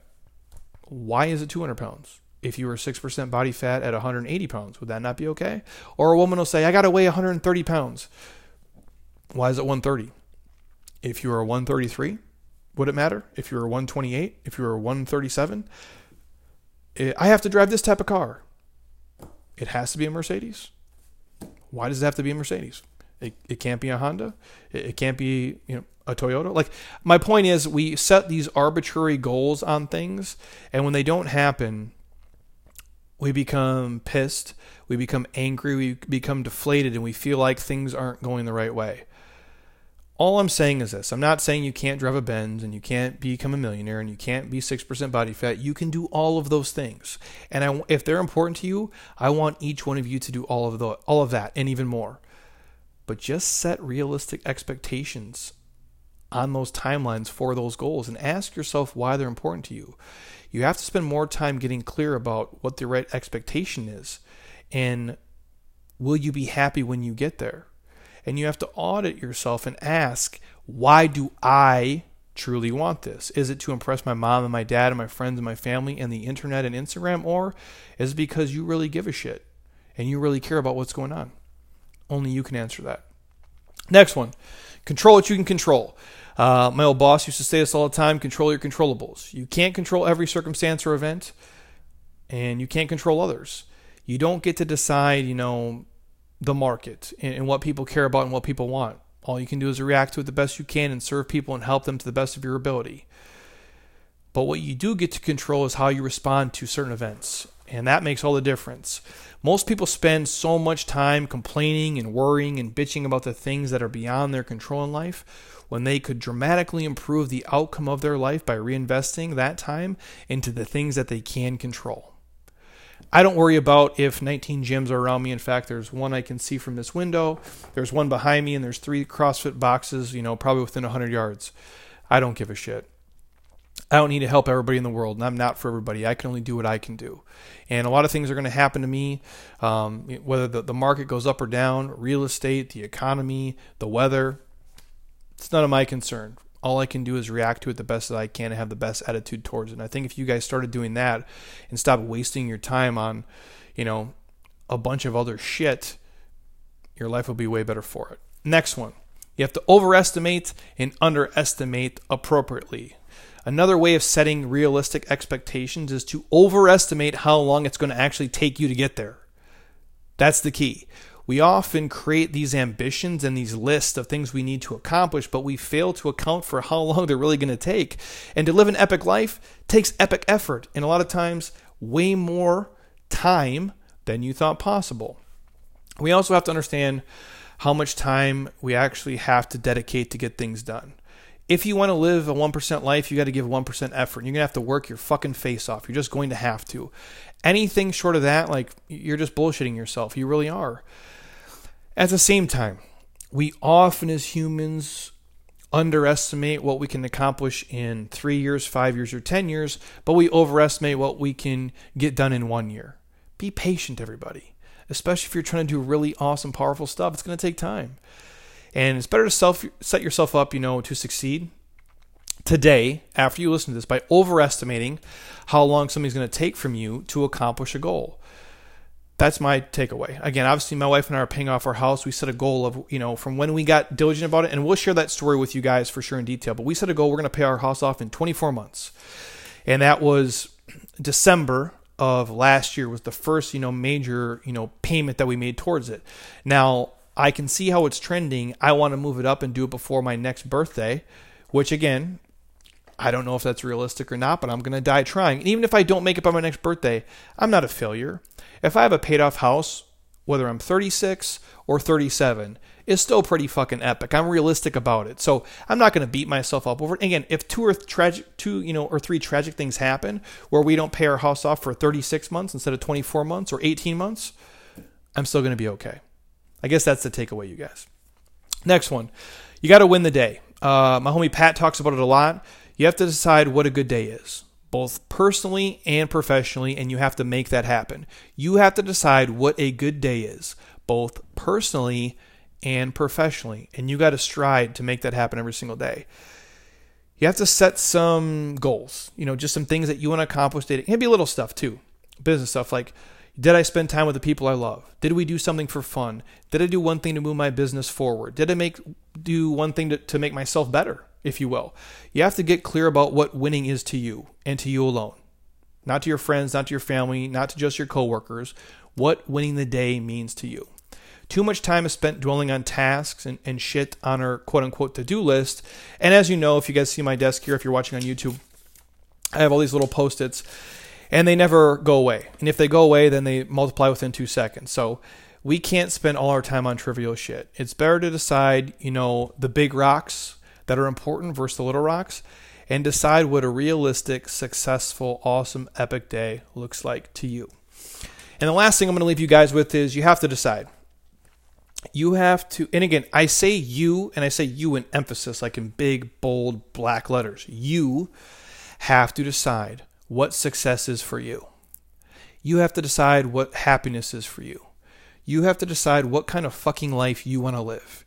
Why is it two hundred pounds? If you were six percent body fat at one hundred eighty pounds, would that not be okay? Or a woman will say, I got to weigh one hundred thirty pounds. Why is it one hundred thirty? If you were one hundred thirty-three, would it matter? If you were one hundred twenty-eight, if you were one hundred thirty-seven, I have to drive this type of car. It has to be a Mercedes. Why does it have to be a Mercedes? It it can't be a Honda. It, it can't be, you know, a Toyota. Like, my point is we set these arbitrary goals on things, and when they don't happen, we become pissed, we become angry, we become deflated, and we feel like things aren't going the right way. All I'm saying is this. I'm not saying you can't drive a Benz and you can't become a millionaire and you can't be six percent body fat. You can do all of those things. And I, if they're important to you, I want each one of you to do all of the, all of that and even more. But just set realistic expectations on those timelines for those goals and ask yourself why they're important to you. You have to spend more time getting clear about what the right expectation is and will you be happy when you get there? And you have to audit yourself and ask, why do I truly want this? Is it to impress my mom and my dad and my friends and my family and the internet and Instagram? Or is it because you really give a shit and you really care about what's going on? Only you can answer that. Next one, control what you can control. Uh, my old boss used to say this all the time, control your controllables. You can't control every circumstance or event, and you can't control others. You don't get to decide, you know, the market and, and what people care about and what people want. All you can do is react to it the best you can and serve people and help them to the best of your ability. But what you do get to control is how you respond to certain events. And that makes all the difference. Most people spend so much time complaining and worrying and bitching about the things that are beyond their control in life when they could dramatically improve the outcome of their life by reinvesting that time into the things that they can control. I don't worry about if nineteen gyms are around me. In fact, there's one I can see from this window. There's one behind me, and there's three CrossFit boxes, you know, probably within one hundred yards. I don't give a shit. I don't need to help everybody in the world, and I'm not for everybody. I can only do what I can do. And a lot of things are going to happen to me, um, whether the, the market goes up or down, real estate, the economy, the weather. It's none of my concern. All I can do is react to it the best that I can and have the best attitude towards it. And I think if you guys started doing that and stopped wasting your time on, you know, a bunch of other shit, your life will be way better for it. Next one. You have to overestimate and underestimate appropriately. Another way of setting realistic expectations is to overestimate how long it's going to actually take you to get there. That's the key. We often create these ambitions and these lists of things we need to accomplish, but we fail to account for how long they're really going to take. And to live an epic life takes epic effort, and a lot of times way more time than you thought possible. We also have to understand how much time we actually have to dedicate to get things done. If you want to live a one percent life, you got to give one percent effort. You're going to have to work your fucking face off. You're just going to have to. Anything short of that, like, you're just bullshitting yourself. You really are. At the same time, we often as humans underestimate what we can accomplish in three years, five years, or ten years, but we overestimate what we can get done in one year. Be patient, everybody, especially if you're trying to do really awesome, powerful stuff. It's going to take time. And it's better to self set yourself up, you know, to succeed today after you listen to this by overestimating how long something's going to take from you to accomplish a goal. That's my takeaway. Again, obviously, my wife and I are paying off our house. We set a goal of, you know, from when we got diligent about it, and we'll share that story with you guys for sure in detail. But we set a goal we're going to pay our house off in twenty-four months, and that was December of last year was the first, you know, major, you know, payment that we made towards it. Now, I can see how it's trending. I want to move it up and do it before my next birthday, which again, I don't know if that's realistic or not, but I'm going to die trying. And even if I don't make it by my next birthday, I'm not a failure. If I have a paid off house, whether I'm thirty-six or thirty-seven, it's still pretty fucking epic. I'm realistic about it. So I'm not going to beat myself up over it. Again, if two or tragic, two, you know, or three tragic things happen where we don't pay our house off for thirty-six months instead of twenty-four months or eighteen months, I'm still going to be okay. I guess that's the takeaway, you guys. Next one. You got to win the day. Uh, my homie Pat talks about it a lot. You have to decide what a good day is, both personally and professionally, and you have to make that happen. You have to decide what a good day is, both personally and professionally, and you got to strive to make that happen every single day. You have to set some goals, you know, just some things that you want to accomplish daily. It can be little stuff too, business stuff like, did I spend time with the people I love? Did we do something for fun? Did I do one thing to move my business forward? Did I make do one thing to, to make myself better, if you will? You have to get clear about what winning is to you and to you alone. Not to your friends, not to your family, not to just your coworkers. What winning the day means to you. Too much time is spent dwelling on tasks and, and shit on our quote-unquote to-do list. And as you know, if you guys see my desk here, if you're watching on YouTube, I have all these little Post-its. And they never go away. And if they go away, then they multiply within two seconds. So we can't spend all our time on trivial shit. It's better to decide, you know, the big rocks that are important versus the little rocks and decide what a realistic, successful, awesome, epic day looks like to you. And the last thing I'm going to leave you guys with is you have to decide. you have to, and again, I say you, and I say you in emphasis, like in big, bold, black letters. You have to decide what success is for you. You have to decide what happiness is for you. You have to decide what kind of fucking life you want to live.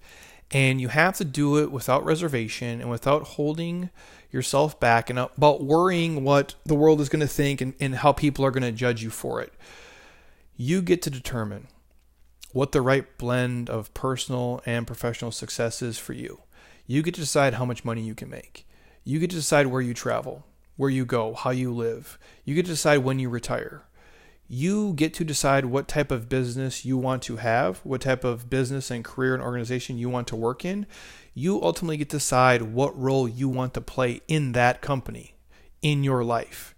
And you have to do it without reservation and without holding yourself back and about worrying what the world is going to think and, and how people are going to judge you for it. You get to determine what the right blend of personal and professional success is for you. You get to decide how much money you can make. You get to decide where you travel, where you go, how you live. You get to decide when you retire. You get to decide what type of business you want to have, what type of business and career and organization you want to work in. You ultimately get to decide what role you want to play in that company, in your life.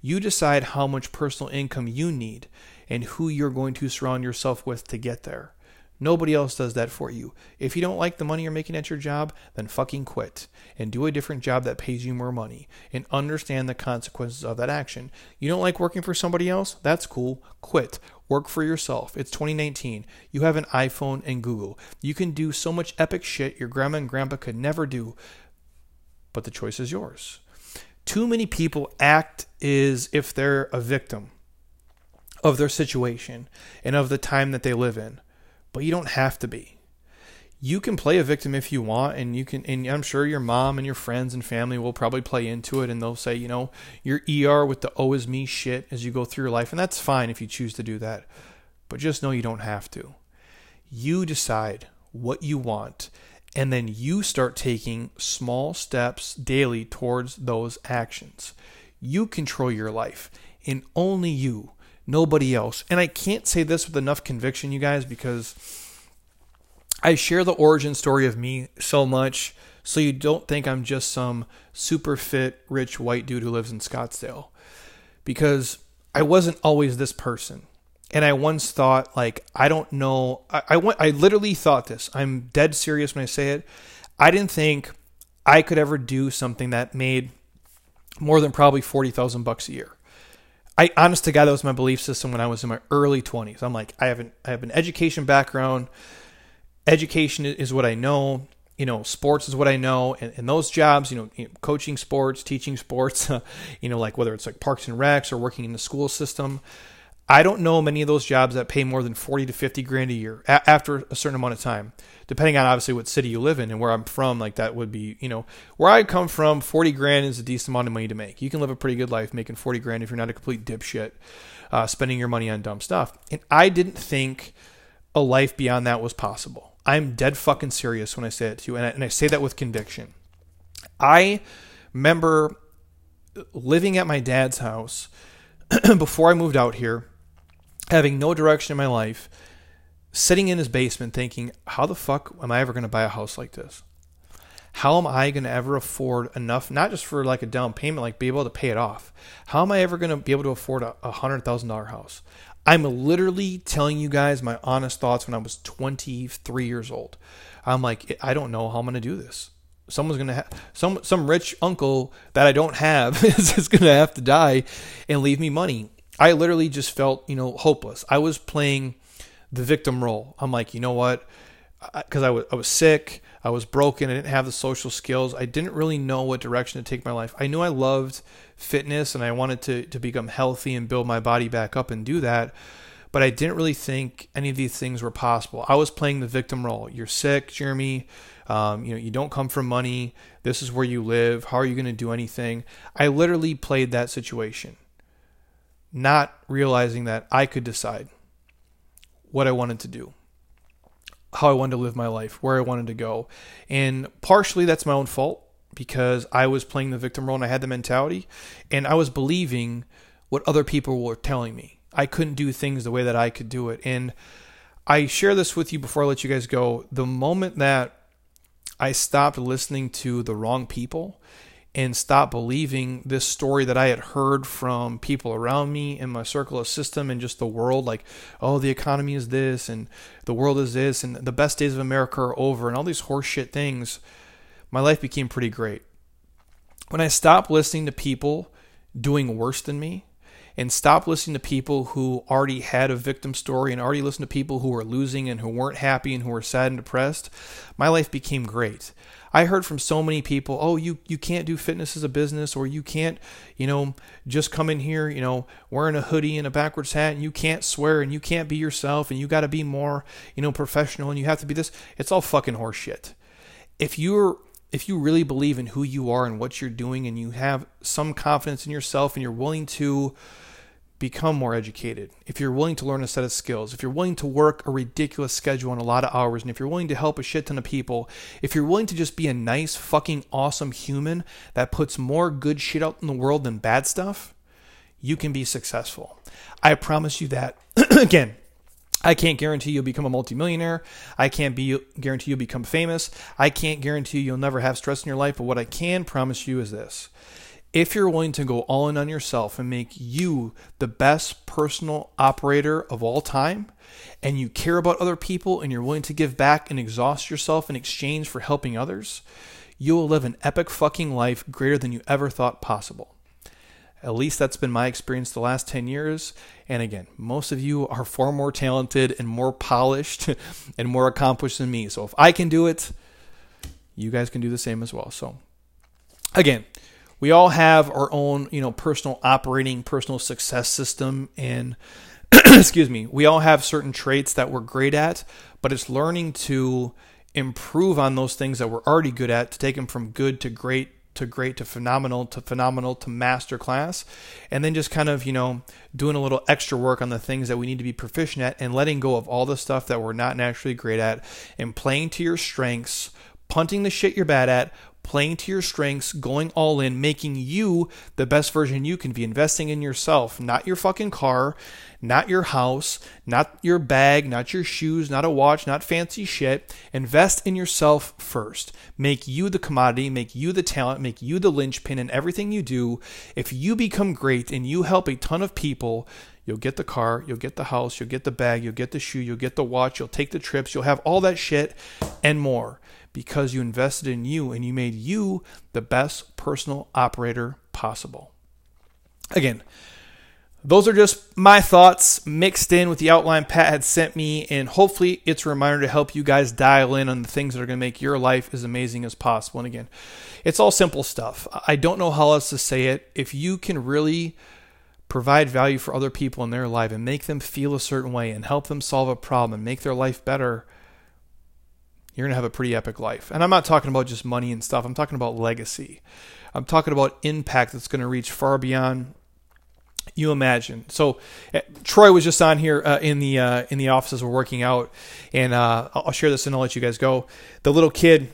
You decide how much personal income you need and who you're going to surround yourself with to get there. Nobody else does that for you. If you don't like the money you're making at your job, then fucking quit and do a different job that pays you more money and understand the consequences of that action. You don't like working for somebody else? That's cool. Quit. Work for yourself. It's twenty nineteen. You have an iPhone and Google. You can do so much epic shit your grandma and grandpa could never do, but the choice is yours. Too many people act as if they're a victim of their situation and of the time that they live in. But you don't have to be. You can play a victim if you want, and you can, and I'm sure your mom and your friends and family will probably play into it, and they'll say, you know, your E R with the "oh is me" shit as you go through your life, and that's fine if you choose to do that. But just know you don't have to. You decide what you want, and then you start taking small steps daily towards those actions. You control your life, and only you. Nobody else. And I can't say this with enough conviction, you guys, because I share the origin story of me so much, so you don't think I'm just some super fit, rich white dude who lives in Scottsdale. Because I wasn't always this person. And I once thought, like, I don't know. I, I, went, I literally thought this. I'm dead serious when I say it. I didn't think I could ever do something that made more than probably forty thousand bucks a year. I, honest to God, that was my belief system when I was in my early twenties. I'm like, I have an, I have an education background. Education is what I know. You know, sports is what I know. And, and those jobs, you know, you know, coaching sports, teaching sports, you know, like whether it's like Parks and Recs or working in the school system. I don't know many of those jobs that pay more than forty to fifty grand a year a- after a certain amount of time, depending on obviously what city you live in and where I'm from. Like that would be, you know, where I come from, forty grand is a decent amount of money to make. You can live a pretty good life making forty grand if you're not a complete dipshit, uh, spending your money on dumb stuff. And I didn't think a life beyond that was possible. I'm dead fucking serious when I say it to you. And I, and I say that with conviction. I remember living at my dad's house before I moved out here, having no direction in my life, sitting in his basement thinking, how the fuck am I ever going to buy a house like this? How am I going to ever afford enough, not just for like a down payment, like be able to pay it off? How am I ever going to be able to afford a one hundred thousand dollars house? I'm literally telling you guys my honest thoughts when I was twenty-three years old. I'm like, I don't know how I'm going to do this. Someone's going to have, some some rich uncle that I don't have is going to have to die and leave me money. I literally just felt, you know, hopeless. I was playing the victim role. I'm like, you know what? Because I, I was I was sick. I was broken. I didn't have the social skills. I didn't really know what direction to take my life. I knew I loved fitness and I wanted to, to become healthy and build my body back up and do that. But I didn't really think any of these things were possible. I was playing the victim role. You're sick, Jeremy. Um, you know, you don't come from money. This is where you live. How are you going to do anything? I literally played that situation, not realizing that I could decide what I wanted to do, how I wanted to live my life, where I wanted to go. And partially that's my own fault because I was playing the victim role and I had the mentality and I was believing what other people were telling me. I couldn't do things the way that I could do it. And I share this with you before I let you guys go. The moment that I stopped listening to the wrong people and stopped believing this story that I had heard from people around me in my circle of system and just the world, like, oh, the economy is this and the world is this and the best days of America are over and all these horseshit things, my life became pretty great. When I stopped listening to people doing worse than me and stop listening to people who already had a victim story and already listened to people who were losing and who weren't happy and who were sad and depressed, my life became great. I heard from so many people, oh, you, you can't do fitness as a business, or you can't, you know, just come in here, you know, wearing a hoodie and a backwards hat, and you can't swear, and you can't be yourself, and you got to be more, you know, professional, and you have to be this. It's all fucking horseshit. If you're, if you really believe in who you are and what you're doing, and you have some confidence in yourself, and you're willing to become more educated, if you're willing to learn a set of skills, if you're willing to work a ridiculous schedule and a lot of hours, and if you're willing to help a shit ton of people, if you're willing to just be a nice, fucking awesome human that puts more good shit out in the world than bad stuff, you can be successful. I promise you that. Again, I can't guarantee you'll become a multimillionaire. I can't be guarantee you'll become famous. I can't guarantee you'll never have stress in your life. But what I can promise you is this. If you're willing to go all in on yourself and make you the best personal operator of all time, and you care about other people and you're willing to give back and exhaust yourself in exchange for helping others, you will live an epic fucking life greater than you ever thought possible. At least that's been my experience the last ten years. And again, most of you are far more talented and more polished and more accomplished than me. So if I can do it, you guys can do the same as well. So again, we all have our own, you know, personal operating, personal success system, and excuse me, we all have certain traits that we're great at, but it's learning to improve on those things that we're already good at, to take them from good to great to great to phenomenal to phenomenal to masterclass, and then just kind of, you know, doing a little extra work on the things that we need to be proficient at, and letting go of all the stuff that we're not naturally great at, and playing to your strengths, punting the shit you're bad at, playing to your strengths, going all in, making you the best version you can be, investing in yourself, not your fucking car, not your house, not your bag, not your shoes, not a watch, not fancy shit. Invest in yourself first. Make you the commodity, make you the talent, make you the linchpin in everything you do. If you become great and you help a ton of people, you'll get the car, you'll get the house, you'll get the bag, you'll get the shoe, you'll get the watch, you'll take the trips, you'll have all that shit and more, because you invested in you and you made you the best personal operator possible. Again, those are just my thoughts mixed in with the outline Pat had sent me, and hopefully it's a reminder to help you guys dial in on the things that are going to make your life as amazing as possible. And again, it's all simple stuff. I don't know how else to say it. If you can really provide value for other people in their life and make them feel a certain way and help them solve a problem and make their life better, you're going to have a pretty epic life. And I'm not talking about just money and stuff. I'm talking about legacy. I'm talking about impact that's going to reach far beyond you imagine. So uh, Troy was just on here uh, in the uh, in the office as we're working out. And uh, I'll share this and I'll let you guys go. The little kid,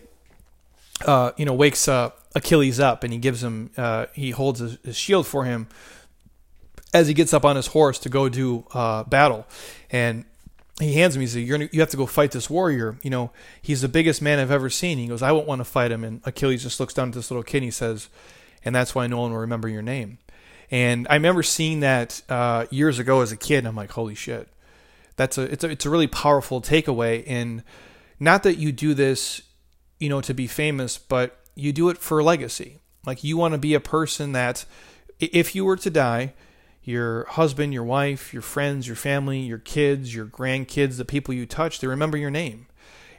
uh, you know, wakes uh, Achilles up, and he gives him, uh, he holds his, his shield for him as he gets up on his horse to go do uh, battle. And he hands me, he says, You're, you have to go fight this warrior. You know, he's the biggest man I've ever seen. He goes, I won't want to fight him. And Achilles just looks down at this little kid and he says, and that's why no one will remember your name. And I remember seeing that uh, years ago as a kid. And I'm like, holy shit. That's a, it's a, it's a really powerful takeaway. And not that you do this, you know, to be famous, but you do it for legacy. Like, you want to be a person that if you were to die, your husband, your wife, your friends, your family, your kids, your grandkids, the people you touch, they remember your name.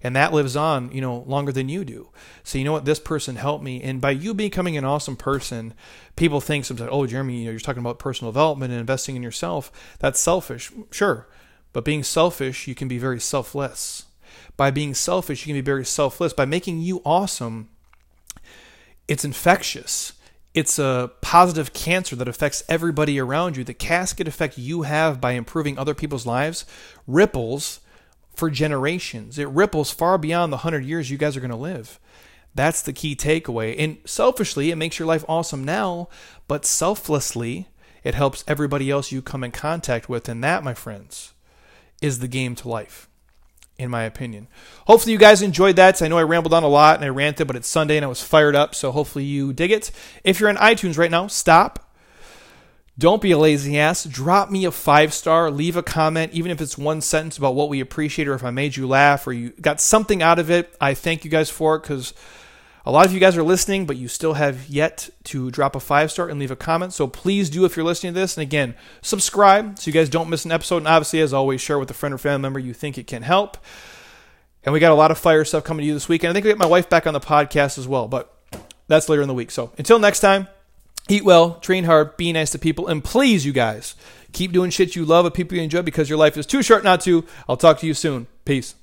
And that lives on, you know, longer than you do. So, you know what? This person helped me. And by you becoming an awesome person, people think sometimes, oh, Jeremy, you know, you're talking about personal development and investing in yourself. That's selfish. Sure. But being selfish, you can be very selfless. By being selfish, you can be very selfless. By making you awesome, it's infectious. It's a positive cancer that affects everybody around you. The cascade effect you have by improving other people's lives ripples for generations. It ripples far beyond the one hundred years you guys are going to live. That's the key takeaway. And selfishly, it makes your life awesome now, but selflessly, it helps everybody else you come in contact with. And that, my friends, is the game to life, in my opinion. Hopefully you guys enjoyed that. I know I rambled on a lot and I ranted, but it's Sunday and I was fired up. So hopefully you dig it. If you're on iTunes right now, stop. Don't be a lazy ass. Drop me a five star. Leave a comment, even if it's one sentence about what we appreciate, or if I made you laugh or you got something out of it. I thank you guys for it, because A lot of you guys are listening, but you still have yet to drop a five-star and leave a comment. So please do if you're listening to this. And again, subscribe so you guys don't miss an episode. And obviously, as always, share with a friend or family member you think it can help. And we got a lot of fire stuff coming to you this week. And I think we get my wife back on the podcast as well. But that's later in the week. So until next time, eat well, train hard, be nice to people. And please, you guys, keep doing shit you love with people you enjoy because your life is too short not to. I'll talk to you soon. Peace.